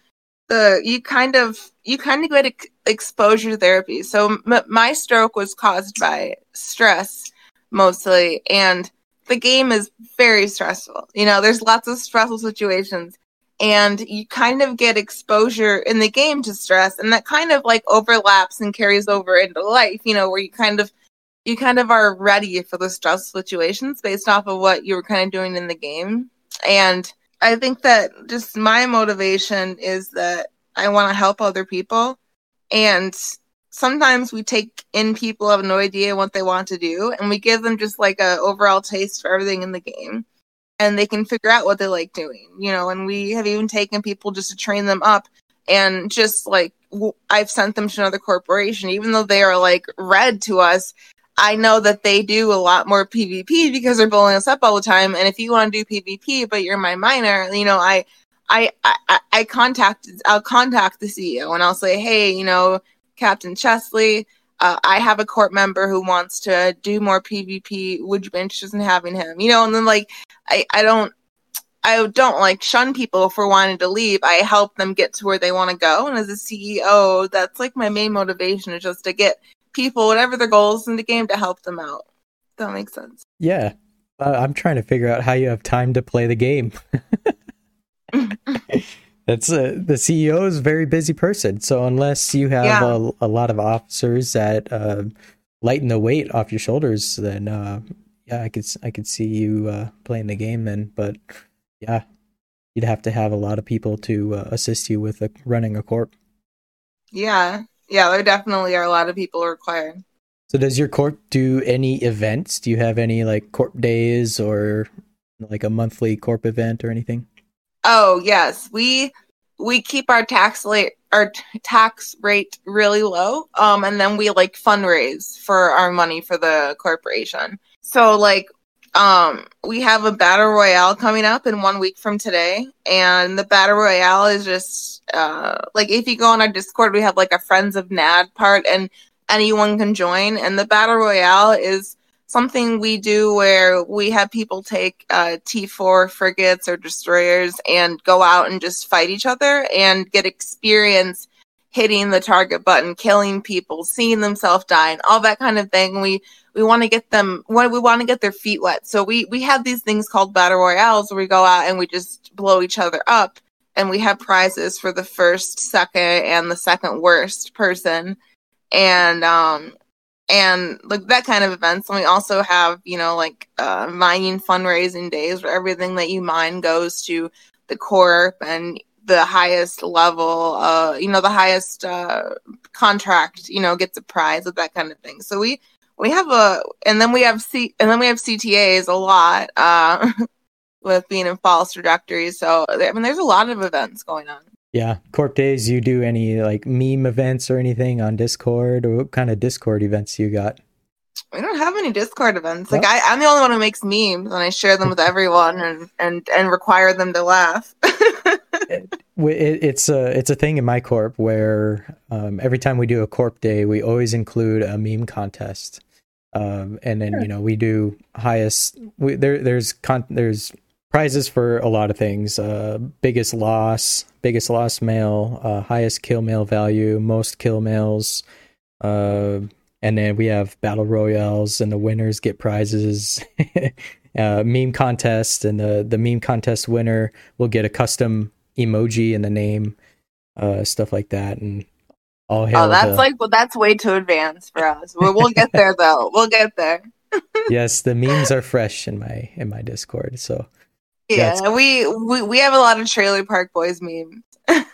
the you kind of you kind of go to exposure therapy. So m- my stroke was caused by stress mostly, and the game is very stressful. You know, there's lots of stressful situations, and you kind of get exposure in the game to stress, and that kind of like overlaps and carries over into life, you know, where you kind of you kind of are ready for the stress situations based off of what you were kind of doing in the game. And I think that just my motivation is that I want to help other people, and sometimes we take in people who have no idea what they want to do, and we give them just like a overall taste for everything in the game, and they can figure out what they like doing, you know. And we have even taken people just to train them up, and just like w- I've sent them to another corporation, even though they are like red to us. I know that they do a lot more PvP because they're blowing us up all the time. And if you want to do PvP, but you're my minor, you know, I. I, I, I contact, I'll contact the C E O and I'll say, hey, you know, Captain Chesley, uh, I have a corp member who wants to do more PvP. Would you be interested in having him? You know, and then like, I, I don't, I don't like shun people for wanting to leave. I help them get to where they want to go. And as a C E O, that's like my main motivation, is just to get people, whatever their goals in the game, to help them out. If that makes sense. Yeah. Uh, I'm trying to figure out how you have time to play the game. That's uh, the C E O is a very busy person, so unless you have yeah. a, a lot of officers that uh, lighten the weight off your shoulders, then uh, yeah, I could I could see you uh, playing the game then. But yeah, you'd have to have a lot of people to uh, assist you with a, running a corp. Yeah, yeah, there definitely are a lot of people required. So does your corp do any events? Do you have any like corp days or like a monthly corp event or anything? Oh yes, we we keep our tax rate our t- tax rate really low, um, and then we like fundraise for our money for the corporation. So like, um, we have a battle royale coming up in one week from today, and the battle royale is just uh, like if you go on our Discord, we have like a Friends of N A D part, and anyone can join. And the battle royale is something we do where we have people take uh, T four frigates or destroyers and go out and just fight each other and get experience hitting the target button, killing people, seeing themselves dying, all that kind of thing. We we want to get them, we want to get their feet wet. So we we have these things called battle royales where we go out and we just blow each other up, and we have prizes for the first, second, and the second worst person, and um and like that kind of events. And we also have, you know, like uh, mining fundraising days where everything that you mine goes to the corp and the highest level, uh, you know, the highest uh, contract, you know, gets a prize, with that kind of thing. So we, we have a, and then we have C, and then we have C T As a lot uh, with being in False Trajectory. So I mean, there's a lot of events going on. Yeah, Corp Days. You do any like meme events or anything on Discord, or what kind of Discord events you got? We don't have any Discord events. Like, oh. I, I'm the only one who makes memes, and I share them with everyone, and, and, and require them to laugh. it, it, it's a it's a thing in my corp where um, every time we do a corp day, we always include a meme contest, um, and then sure. you know we do highest. We, there there's con, there's prizes for a lot of things: uh, biggest loss, biggest loss mail, uh, highest kill mail value, most kill mails. Uh, And then we have battle royales, and the winners get prizes, uh, meme contest, and the, the meme contest winner will get a custom emoji and the name, uh, stuff like that. And all hail oh, that's the... like well, that's way too advanced for us. We'll, we'll get there though. We'll get there. Yes, the memes are fresh in my in my Discord. So yeah, we, we we have a lot of Trailer Park Boys memes.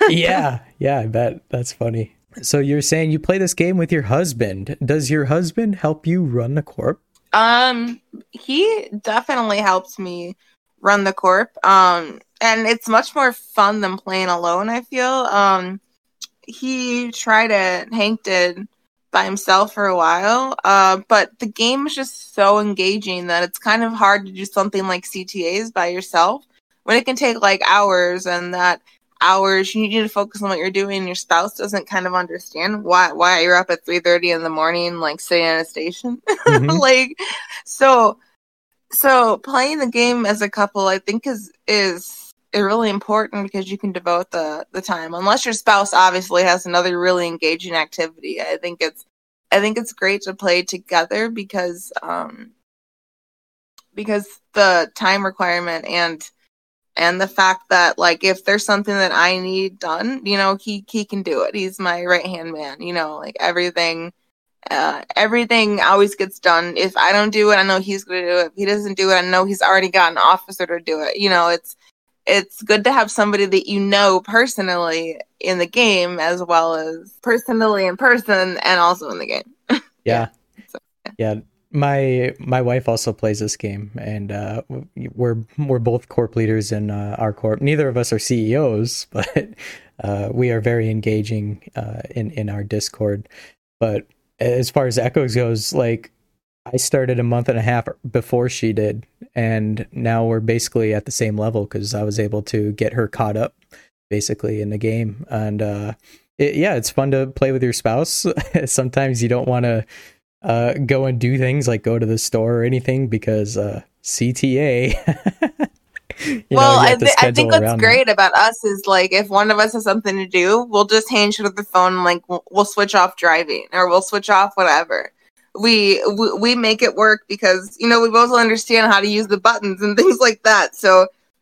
yeah, yeah, I bet that's funny. So you're saying you play this game with your husband. Does your husband help you run the corp? Um, he definitely helps me run the corp. Um, and it's much more fun than playing alone, I feel. Um, he tried it, Hank did, by himself for a while. Uh, but the game is just so engaging that it's kind of hard to do something like C T As by yourself when it can take like hours, and that hours you need to focus on what you're doing. Your spouse doesn't kind of understand why why you're up at three thirty in the morning, like sitting at a station. Mm-hmm. like so so playing the game as a couple, I think is is really important, because you can devote the the time, unless your spouse obviously has another really engaging activity. I think it's I think it's great to play together, because um because the time requirement, and And the fact that, like, if there's something that I need done, you know, he, he can do it. He's my right-hand man, you know, like, everything, uh, everything always gets done. If I don't do it, I know he's going to do it. If he doesn't do it, I know he's already got an officer to do it. You know, it's, it's good to have somebody that you know personally in the game, as well as personally in person and also in the game. yeah. Yeah. So, yeah. yeah. My my wife also plays this game, and uh, we're we're both corp leaders in uh, our corp. Neither of us are C E Os, but uh, we are very engaging uh, in in our Discord. But as far as Echoes goes, like I started a month and a half before she did, and now we're basically at the same level, because I was able to get her caught up basically in the game. And uh, it, yeah, it's fun to play with your spouse. Sometimes you don't want to. Uh, go and do things like go to the store or anything, because uh, C T A. you well, know, you have to I, th- I think what's great that. about us is, like, if one of us has something to do, we'll just hand each other the phone, and, like, we'll, we'll switch off driving, or we'll switch off whatever. We, we we make it work, because, you know, we both understand how to use the buttons and things like that. So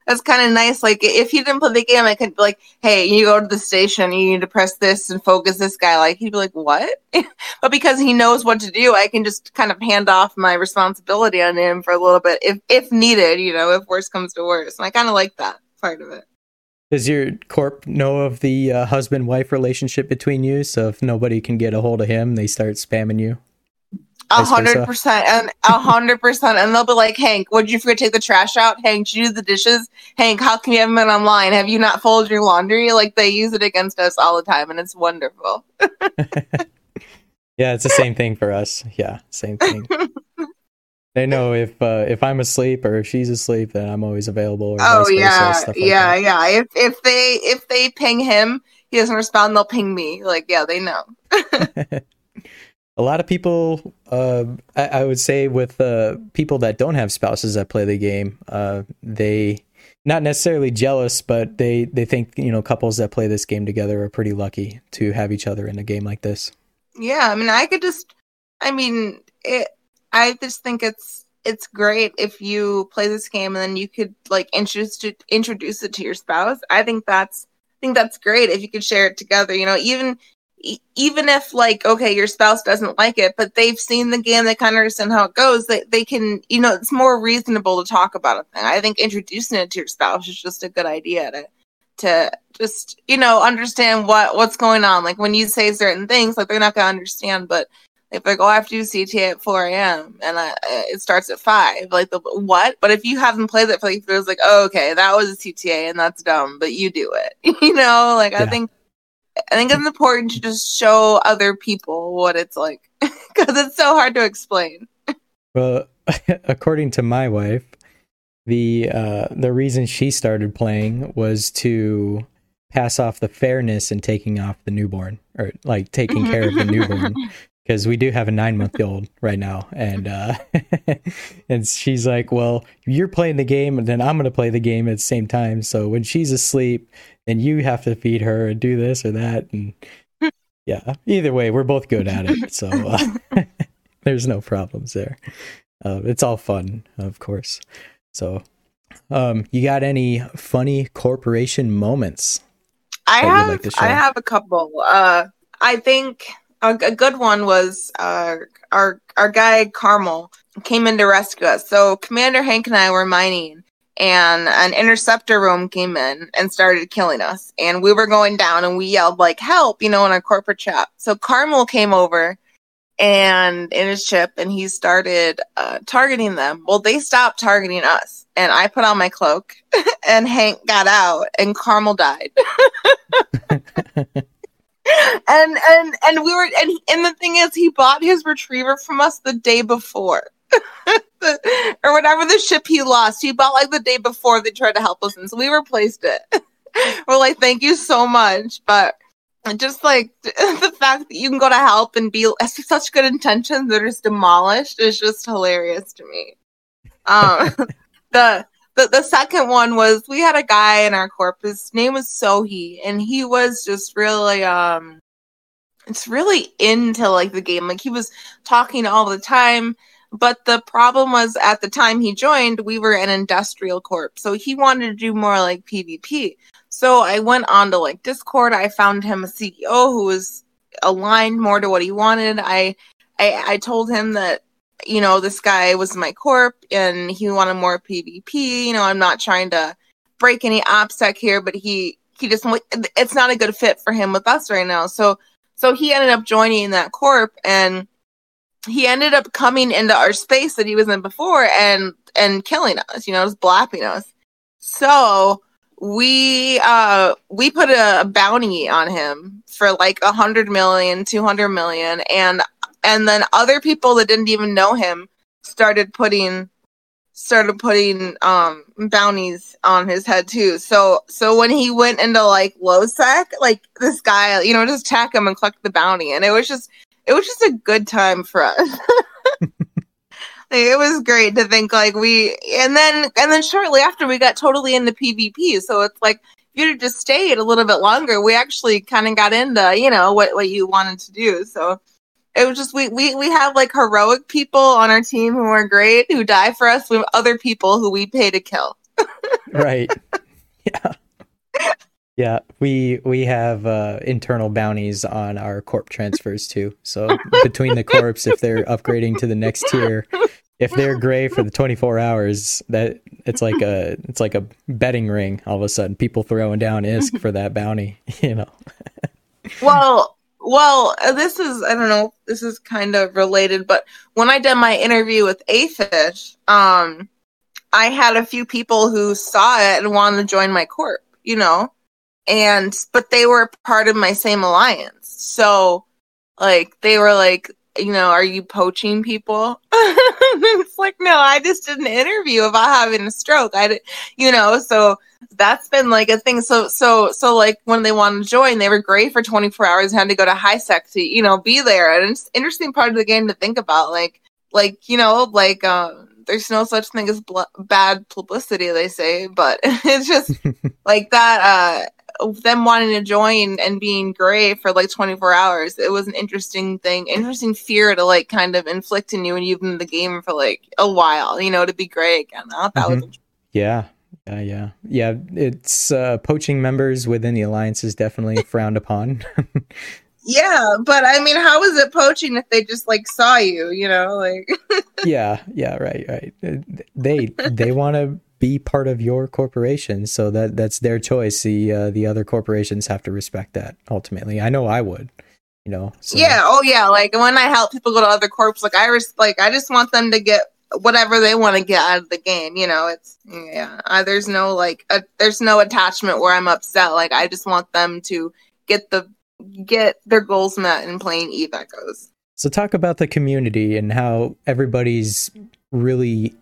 that's kind of nice. Like, if he didn't play the game, I could be like, hey, you go to the station, you need to press this and focus this guy. Like, he'd be like, what? But because he knows what to do, I can just kind of hand off my responsibility on him for a little bit, if if needed, you know, if worse comes to worse. And I kind of like that part of it. Does your corp know of the uh, husband-wife relationship between you? So if nobody can get a hold of him, they start spamming you? A hundred percent, and a hundred percent, and they'll be like, "Hank, what did you forget to take the trash out? Hank, did you do the dishes? Hank, how come you haven't been online? Have you not folded your laundry?" Like, they use it against us all the time, and it's wonderful. Yeah, it's the same thing for us. Yeah, same thing. They know if uh, if I'm asleep or if she's asleep, then I'm always available. Or oh yeah, stuff like yeah, that. yeah. If if they if they ping him, he doesn't respond. They'll ping me. Like, yeah, they know. A lot of people, uh, I, I would say with uh, people that don't have spouses that play the game, uh, they not necessarily jealous, but they, they think, you know, couples that play this game together are pretty lucky to have each other in a game like this. Yeah, I mean, I could just, I mean, it, I just think it's it's great if you play this game and then you could, like, introduce it, introduce it to your spouse. I think that's, I think that's great if you could share it together, you know, even... even if, like, okay, your spouse doesn't like it, but they've seen the game, they kind of understand how it goes, they, they can, you know, it's more reasonable to talk about it. I think introducing it to your spouse is just a good idea to to just, you know, understand what, what's going on. Like, when you say certain things, like, they're not going to understand, but if they go, oh, I have to do C T A at four a.m. and I, it starts at five, like, the, what? But if you haven't played it for, like, it was like, oh, okay, that was a C T A and that's dumb, but you do it. You know, like, yeah. I think I think it's important to just show other people what it's like, because it's so hard to explain. Well, according to my wife, the uh, the reason she started playing was to pass off the fairness in taking off the newborn, or like taking care of the newborn, because we do have a nine-month-old right now, and uh, and she's like, well, you're playing the game, and then I'm going to play the game at the same time, so when she's asleep... and you have to feed her and do this or that. And yeah, either way, we're both good at it. So uh, there's no problems there. Uh, it's all fun, of course. So um, you got any funny corporation moments? I have, like I have a couple. Uh, I think a, a good one was uh, our, our guy Carmel came in to rescue us. So Commander Hank and I were mining, and an interceptor room came in and started killing us. And we were going down, and we yelled, like, help, you know, in our corporate chat. So Carmel came over and in his ship, and he started uh, targeting them. Well, they stopped targeting us. And I put on my cloak, and Hank got out, and Carmel died. and and and we were and and the thing is, he bought his retriever from us the day before. the, or whatever the ship he lost, he bought, like, the day before they tried to help us, and so we replaced it. We're like, thank you so much, but just, like, the fact that you can go to help and be such good intentions that are just demolished is just hilarious to me. Um, the, the the second one was, we had a guy in our corp, his name was Sohi, and he was just really um it's really into, like, the game. Like, he was talking all the time. But the problem was, at the time he joined, we were an industrial corp. So he wanted to do more, like, PvP. So I went on to, like, Discord. I found him a C E O who was aligned more to what he wanted. I, I I told him that, you know, this guy was my corp and he wanted more PvP. You know, I'm not trying to break any OPSEC here, but he, he just, it's not a good fit for him with us right now. So, so he ended up joining that corp, and he ended up coming into our space that he was in before and, and killing us, you know, just blapping us. So we, uh, we put a, a bounty on him for, like, a hundred million, two hundred million. And, and then other people that didn't even know him started putting, started putting, um, bounties on his head too. So, so when he went into, like, low sec, like, this guy, you know, just attack him and collect the bounty. And it was just, It was just a good time for us. Like, it was great to think, like, we, and then, and then shortly after, we got totally into PvP. So it's like, if you'd have just stayed a little bit longer, we actually kind of got into, you know, what, what you wanted to do. So it was just, we, we, we have, like, heroic people on our team who are great, who die for us. We have other people who we pay to kill. Right. Yeah. Yeah, we we have uh, internal bounties on our corp transfers too. So between the corps, if they're upgrading to the next tier, if they're gray for the twenty-four hours, that it's like a it's like a betting ring. All of a sudden, people throwing down I S K for that bounty. You know. well, well, this is I don't know. This is kind of related, but when I did my interview with Afish, um, I had a few people who saw it and wanted to join my corp. You know. And, but they were part of my same alliance. So, like, they were like, you know, are you poaching people? It's like, no, I just did an interview about having a stroke. I did, you know, so that's been, like, a thing. So, so, so, like, when they wanted to join, they were great for twenty-four hours and had to go to high sec to, you know, be there. And it's an interesting part of the game to think about. Like, like, you know, like, um, uh, there's no such thing as bl- bad publicity, they say, but it's just like that, uh, them wanting to join and being gray for like twenty-four hours. It was an interesting thing, interesting fear to like kind of inflict in you when you've been in the game for like a while, you know, to be gray again. I thought that mm-hmm. was interesting. Yeah. Uh, yeah, yeah. It's uh, poaching members within the alliance is definitely frowned upon. Yeah, but I mean, how is it poaching if they just like saw you? You know, like. yeah, yeah, right, right. They they want to be part of your corporation, so that that's their choice. The uh, the other corporations have to respect that. Ultimately, I know I would. You know. So. Yeah. Oh, yeah. Like when I help people go to other corps, like I res- like I just want them to get whatever they want to get out of the game, you know. It's yeah uh, there's no like a, there's no attachment where I'm upset. Like I just want them to get the get their goals met in playing Eve Echoes. So talk about the community and how everybody's really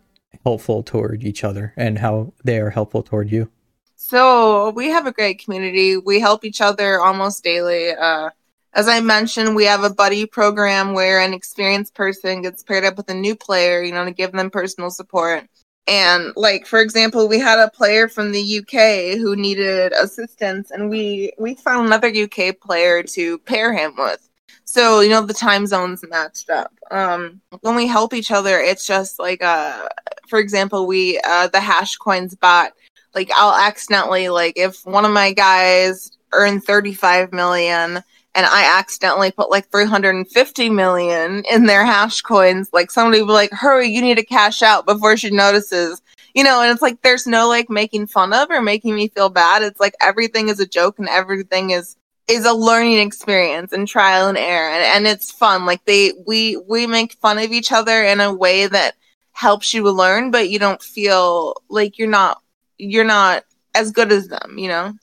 helpful toward each other and how they are helpful toward you. So we have a great community. We help each other almost daily. uh As I mentioned, we have a buddy program where an experienced person gets paired up with a new player, you know, to give them personal support. And, like, for example, we had a player from the U K who needed assistance, and we, we found another U K player to pair him with. So, you know, the time zones matched up. Um, when we help each other, it's just like, uh, for example, we uh, the hash coins bot, like, I'll accidentally, like, if one of my guys earned thirty-five million, and I accidentally put like three hundred fifty million in their hash coins, like somebody would be like, hurry, you need to cash out before she notices, you know. And it's like, there's no like making fun of or making me feel bad. It's like everything is a joke and everything is, is a learning experience and trial and error. And, and it's fun. Like they, we, we make fun of each other in a way that helps you learn, but you don't feel like you're not, you're not as good as them, you know?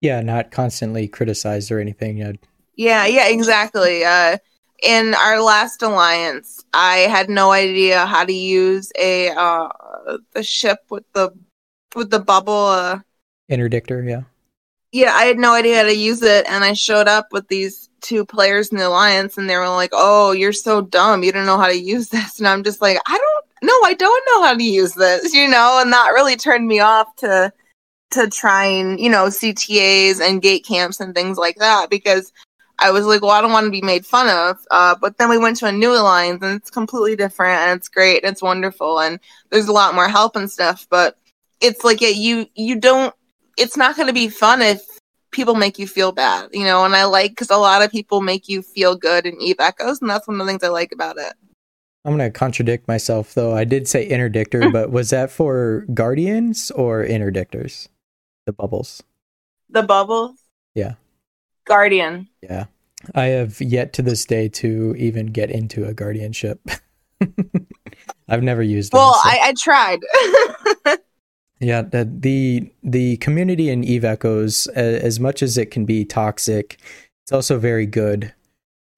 Yeah. Not constantly criticized or anything. I'd- Yeah, yeah, exactly. Uh, in our last alliance, I had no idea how to use a uh, the ship with the with the bubble uh, interdictor. Yeah, yeah, I had no idea how to use it, and I showed up with these two players in the alliance, and they were like, "Oh, you're so dumb! You don't know how to use this." And I'm just like, "I don't, no, I don't know how to use this," you know. And that really turned me off to to trying, you know, C T As and gate camps and things like that, because I was like, well, I don't want to be made fun of. Uh, but then we went to a new alliance, and it's completely different, and it's great, and it's wonderful, and there's a lot more help and stuff. But it's like, yeah, you you don't. It's not going to be fun if people make you feel bad, you know. And I like, because a lot of people make you feel good in Eve Echoes, and that's one of the things I like about it. I'm going to contradict myself, though. I did say interdictor, but was that for guardians or interdictors? The bubbles. The bubbles? Yeah. Guardian. Yeah. I have yet to this day to even get into a guardianship. I've never used them, well, so. I, I tried. Yeah. The, the, the community in Eve Echoes, as, as much as it can be toxic, it's also very good.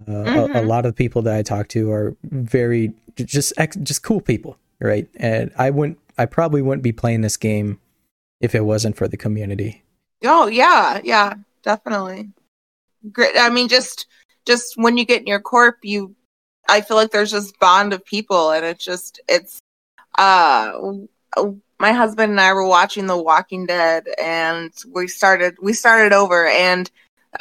Uh, mm-hmm. a, a lot of people that I talk to are very just, just cool people. Right. And I wouldn't, I probably wouldn't be playing this game if it wasn't for the community. Oh yeah. Yeah, definitely. Great. I mean, just just when you get in your corp, you, I feel like there's this bond of people, and it's just it's. Uh, my husband and I were watching The Walking Dead, and we started we started over, and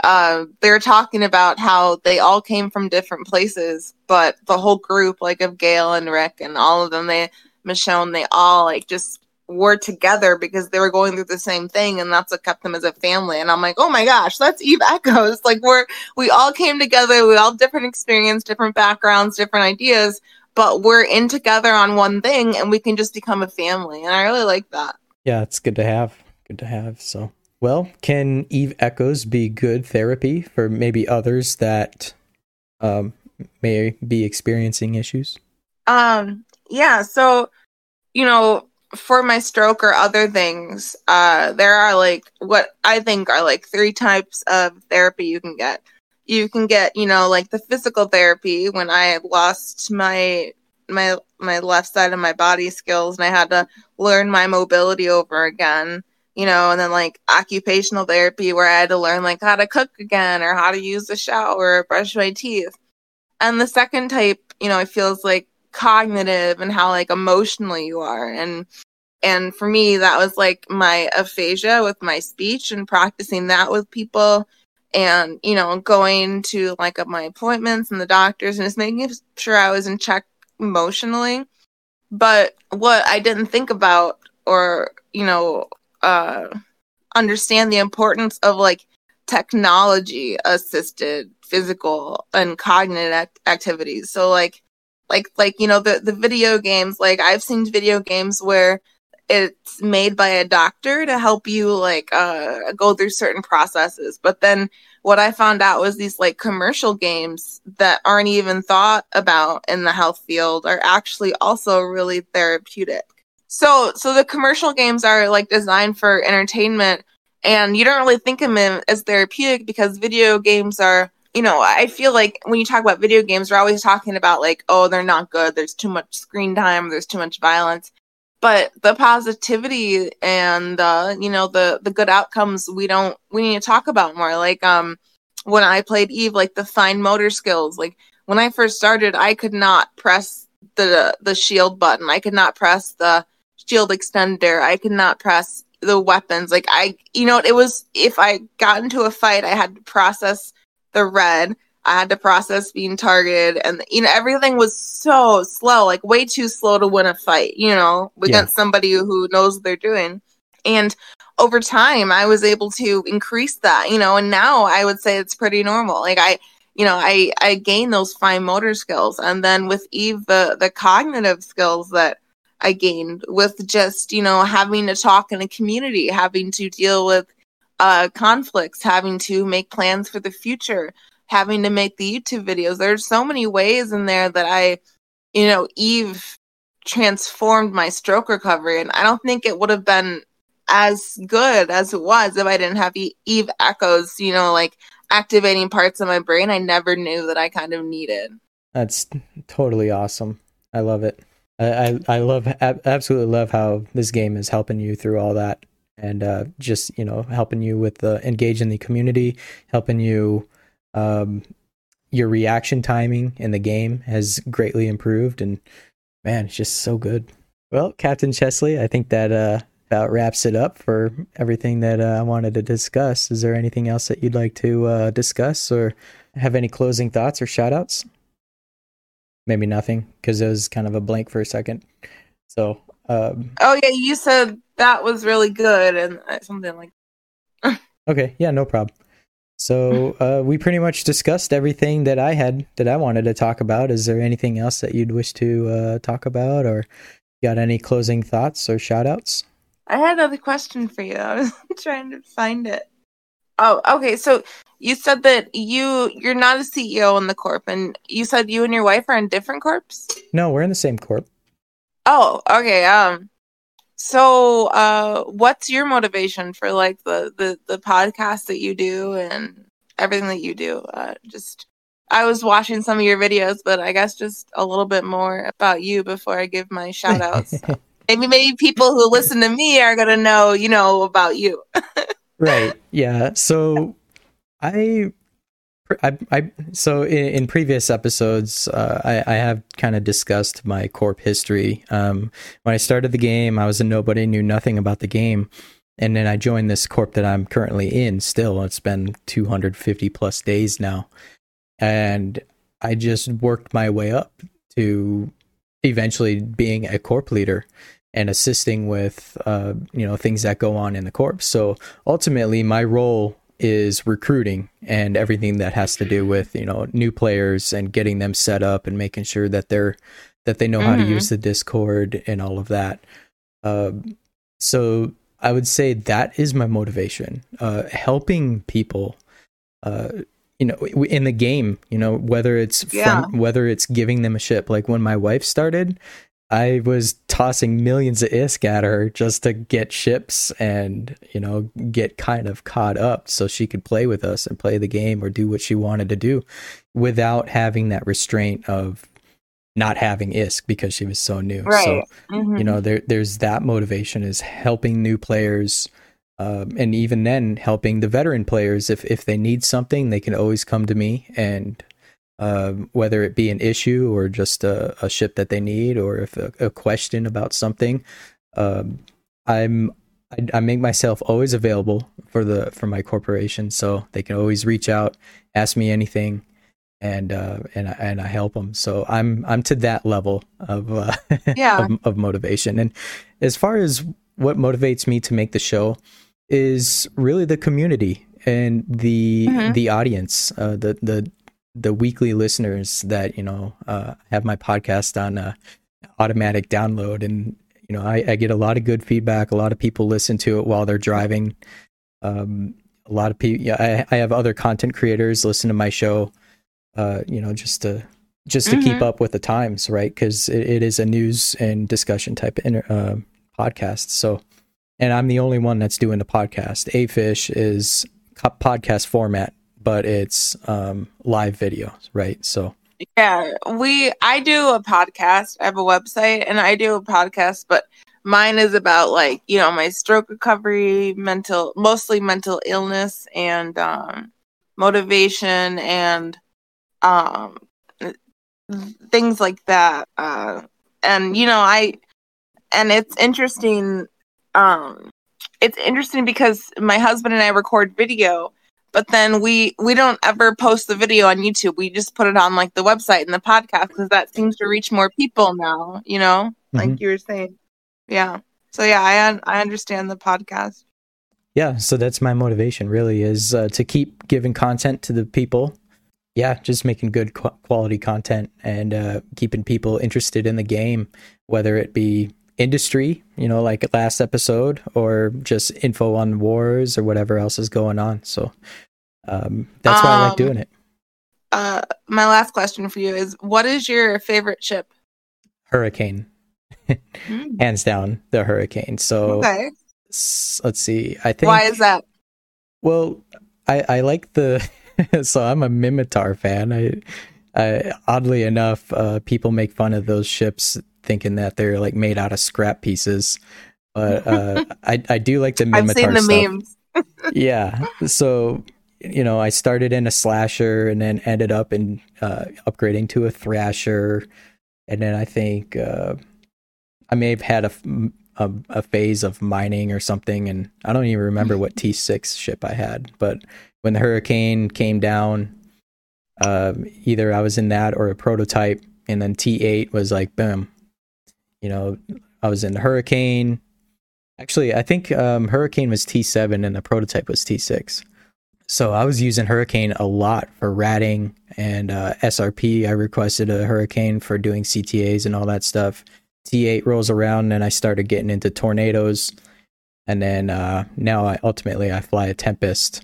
uh, they were talking about how they all came from different places, but the whole group, like of Gail and Rick and all of them, they Michonne, they all like just were together because they were going through the same thing, and that's what kept them as a family. And I'm like, oh my gosh, that's Eve Echoes. Like we're we all came together, we all different experience, different backgrounds, different ideas, but we're in together on one thing, and we can just become a family. And I really like that. Yeah, it's good to have. Good to have. So, well, can Eve Echoes be good therapy for maybe others that um, may be experiencing issues? Um. Yeah. So, you know, for my stroke or other things, uh, there are like what I think are like three types of therapy you can get. You can get, you know, like the physical therapy when I lost my my my left side of my body skills and I had to learn my mobility over again, you know, and then like occupational therapy where I had to learn like how to cook again or how to use the shower or brush my teeth. And the second type, you know, it feels like cognitive and how like emotional you are. And and for me, that was like my aphasia with my speech and practicing that with people. And, you know, going to like my appointments and the doctors and just making sure I was in check emotionally. But what I didn't think about or, you know, uh, understand the importance of like technology assisted physical and cognitive act- activities. So like, like, like, you know, the, the video games, like I've seen video games where it's made by a doctor to help you like uh, go through certain processes. But then what I found out was these like commercial games that aren't even thought about in the health field are actually also really therapeutic. So, so the commercial games are like designed for entertainment, and you don't really think of them as therapeutic because video games are, you know, I feel like when you talk about video games, we're always talking about like, oh, they're not good. There's too much screen time. There's too much violence. But the positivity and, uh, you know, the, the good outcomes we don't, we need to talk about more. Like, um, when I played Eve, like the fine motor skills, like when I first started, I could not press the, the shield button. I could not press the shield extender. I could not press the weapons. Like I, you know, it was, if I got into a fight, I had to process the red. I had to process being targeted, and you know everything was so slow, like way too slow to win a fight, you know, against yeah. somebody who knows what they're doing. And over time, I was able to increase that, you know, and now I would say it's pretty normal. Like I, you know, I I gained those fine motor skills, and then with Eve, the the cognitive skills that I gained with just you know having to talk in a community, having to deal with uh, conflicts, having to make plans for the future. Having to make the YouTube videos. There's so many ways in there that I, you know, Eve transformed my stroke recovery. And I don't think it would have been as good as it was if I didn't have Eve Echoes, you know, like activating parts of my brain I never knew that I kind of needed. That's totally awesome. I love it. I, I, I love, absolutely love how this game is helping you through all that. And uh, just, you know, helping you with the engage in the community, helping you Um, your reaction timing in the game has greatly improved, and man, it's just so good. Well, Captain Chesley, I think that uh, about wraps it up for everything that uh, I wanted to discuss. Is there anything else that you'd like to uh, discuss or have any closing thoughts or shout outs? Maybe nothing, because it was kind of a blank for a second. So, um, oh yeah, you said that was really good and something like that. Okay, yeah, no problem. So uh, we pretty much discussed everything that I had that I wanted to talk about. Is there anything else that you'd wish to uh, talk about, or got any closing thoughts or shout outs? I had another question for you. I was trying to find it. Oh, okay. So you said that you, you're not a C E O in the corp, and you said you and your wife are in different corps? No, we're in the same corp. Oh, okay. Um. So, uh, what's your motivation for like the, the, the podcast that you do and everything that you do? Uh, just, I was watching some of your videos, but I guess just a little bit more about you before I give my shout outs. So maybe, maybe people who listen to me are going to know, you know, about you. Right. Yeah. So I, I, I so in, in previous episodes, uh, I, I have kind of discussed my corp history. Um, when I started the game, I was a nobody, knew nothing about the game, and then I joined this corp that I'm currently in. Still, it's been two hundred fifty plus days now, and I just worked my way up to eventually being a corp leader and assisting with uh, you know things that go on in the corp. So ultimately, my role is recruiting and everything that has to do with, you know, new players and getting them set up and making sure that they're, that they know mm-hmm. how to use the Discord and all of that. Um, so I would say that is my motivation, uh, helping people, uh, you know, in the game, you know, whether it's, yeah. from, whether it's giving them a ship. Like when my wife started, I was tossing millions of I S K at her just to get ships and, you know, get kind of caught up so she could play with us and play the game or do what she wanted to do without having that restraint of not having I S K because she was so new. Right. So, mm-hmm. you know, there, there's that motivation is helping new players um, and even then helping the veteran players. If, if they need something, they can always come to me and um, whether it be an issue or just a, a ship that they need, or if a, a question about something. Um, I'm I, I make myself always available for the for my corporation, so they can always reach out, ask me anything, and uh, and I, and I help them. So I'm I'm to that level of uh, yeah. of, of motivation. And as far as what motivates me to make the show is really the community and the mm-hmm. the audience, uh, the the the weekly listeners that, you know, uh, have my podcast on uh, automatic download, and you know I, I get a lot of good feedback. A lot of people listen to it while they're driving. Um, a lot of people. Yeah, I, I have other content creators listen to my show. Uh, you know, just to just to mm-hmm. keep up with the times, right? Because it, it is a news and discussion type inter, uh, podcast. So, and I'm the only one that's doing the podcast. Afish is podcast format, but it's um, live videos, right? So, yeah, we I do a podcast. I have a website, and I do a podcast, but mine is about, like, you know, my stroke recovery, mental, mostly mental illness, and um, motivation, and um, things like that. Uh, and you know, I and it's interesting. Um, it's interesting because my husband and I record video, but then we, we don't ever post the video on YouTube. We just put it on, like, the website and the podcast, because that seems to reach more people now, you know, mm-hmm. like you were saying. Yeah. So yeah, I, un- I understand the podcast. Yeah. So that's my motivation, really, is uh, to keep giving content to the people. Yeah. Just making good qu- quality content and uh, keeping people interested in the game, whether it be industry, you know, like last episode, or just info on wars or whatever else is going on. So um, that's why um, I like doing it. Uh, my last question for you is, what is your favorite ship? Hurricane. mm. Hands down, the Hurricane. So okay. s- let's see. I think. Why is that? Well, I, I like the, so I'm a Mimitar fan. I, I oddly enough, uh, people make fun of those ships thinking that they're, like, made out of scrap pieces, but uh, I I do like the Mimitar. I've seen the stuff. Memes. Yeah, so you know, I started in a slasher and then ended up in uh, upgrading to a thrasher, and then I think uh, I may have had a, a a phase of mining or something, and I don't even remember what T six ship I had. But when the Hurricane came down, uh, either I was in that or a prototype, and then T eight was like boom. You know, I was in the Hurricane. Actually, I think um, Hurricane was T seven and the prototype was T six. So I was using Hurricane a lot for ratting and uh, S R P. I requested a Hurricane for doing C T As and all that stuff. T eight rolls around and I started getting into tornadoes. And then uh, now I ultimately I fly a Tempest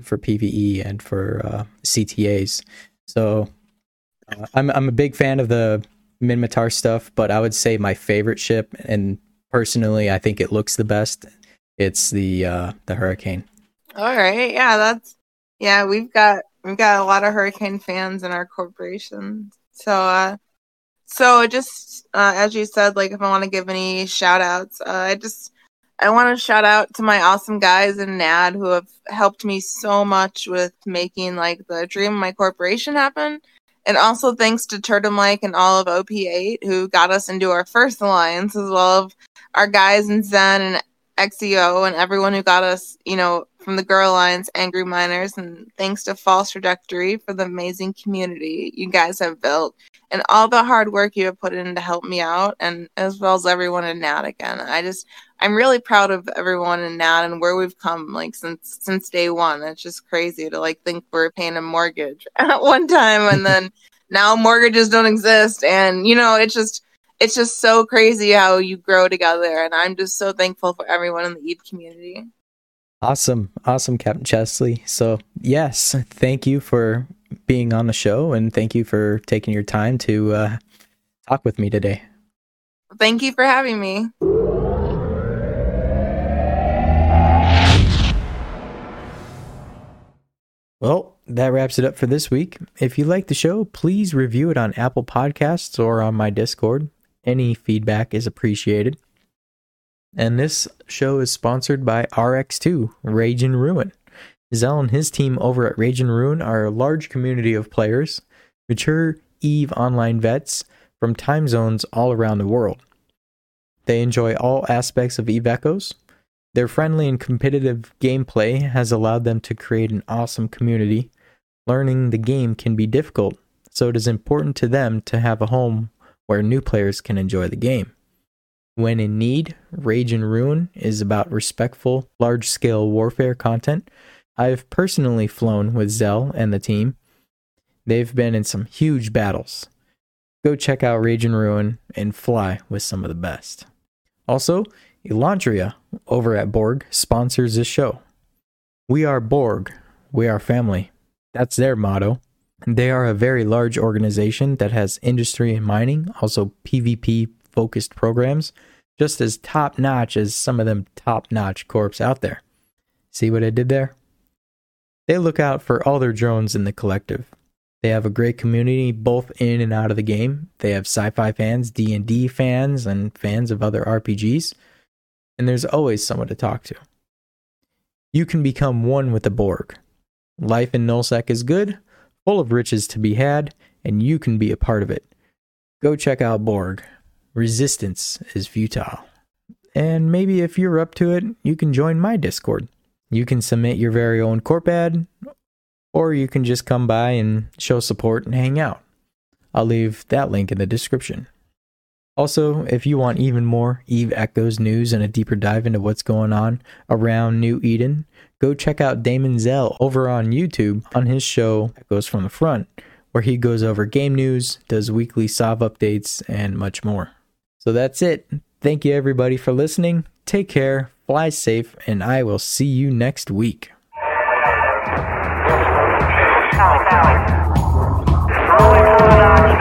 for P V E and for uh, C T As. So uh, I'm I'm a big fan of the Mimitar stuff, but I would say my favorite ship, and personally I think it looks the best, it's the uh the Hurricane. All right. Yeah, that's yeah, we've got we've got a lot of Hurricane fans in our corporation. So uh so just uh as you said, like, if I want to give any shout outs, uh, I just I want to shout out to my awesome guys in N A D who have helped me so much with making, like, the dream of my corporation happen. And also thanks to Turtle Mike and all of O P eight who got us into our first alliance, as well as our guys in Zen and X E O and everyone who got us, you know, from the Girl Alliance, Angry Miners, and thanks to False Trajectory for the amazing community you guys have built and all the hard work you have put in to help me out, and as well as everyone in N A D again. I just, I'm really proud of everyone in N A D and where we've come, like, since since day one. It's just crazy to, like, think we're paying a mortgage at one time, and then now mortgages don't exist. And, you know, it's just it's just so crazy how you grow together. And I'm just so thankful for everyone in the Eve community. Awesome. Awesome, Captain Chesley. So, yes, thank you for being on the show, and thank you for taking your time to uh, talk with me today. Thank you for having me. Well, that wraps it up for this week. If you like the show, please review it on Apple Podcasts or on my Discord. Any feedback is appreciated. And this show is sponsored by R X two, Rage and Ruin. Zell and his team over at Rage and Ruin are a large community of players mature EVE Online vets from time zones all around the world. They enjoy all aspects of EVE Echoes. Their friendly and competitive gameplay has allowed them to create an awesome community. Learning the game can be difficult, so it is important to them to have a home where new players can enjoy the game. When in need, Rage and Ruin is about respectful, large-scale warfare content. I've personally flown with Zell and the team. They've been in some huge battles. Go check out Rage and Ruin and fly with some of the best. Also, Elandria over at Borg sponsors this show. We are Borg. We are family. That's their motto. They are a very large organization that has industry and mining, also PvP-focused programs, just as top-notch as some of them top-notch corps out there. See what I did there? They look out for all their drones in the collective. They have a great community both in and out of the game. They have sci-fi fans, D and D fans, and fans of other R P Gs. And there's always someone to talk to. You can become one with the Borg. Life in NullSec is good, full of riches to be had, and you can be a part of it. Go check out Borg. Resistance is futile. And maybe if you're up to it, you can join my Discord. You can submit your very own corp ad, or you can just come by and show support and hang out. I'll leave that link in the description. Also, if you want even more EVE Echoes news and a deeper dive into what's going on around New Eden, go check out Damon Zell over on YouTube on his show Echoes from the Front, where he goes over game news, does weekly S O V updates, and much more. So that's it. Thank you everybody for listening. Take care, fly safe, and I will see you next week. Now, now.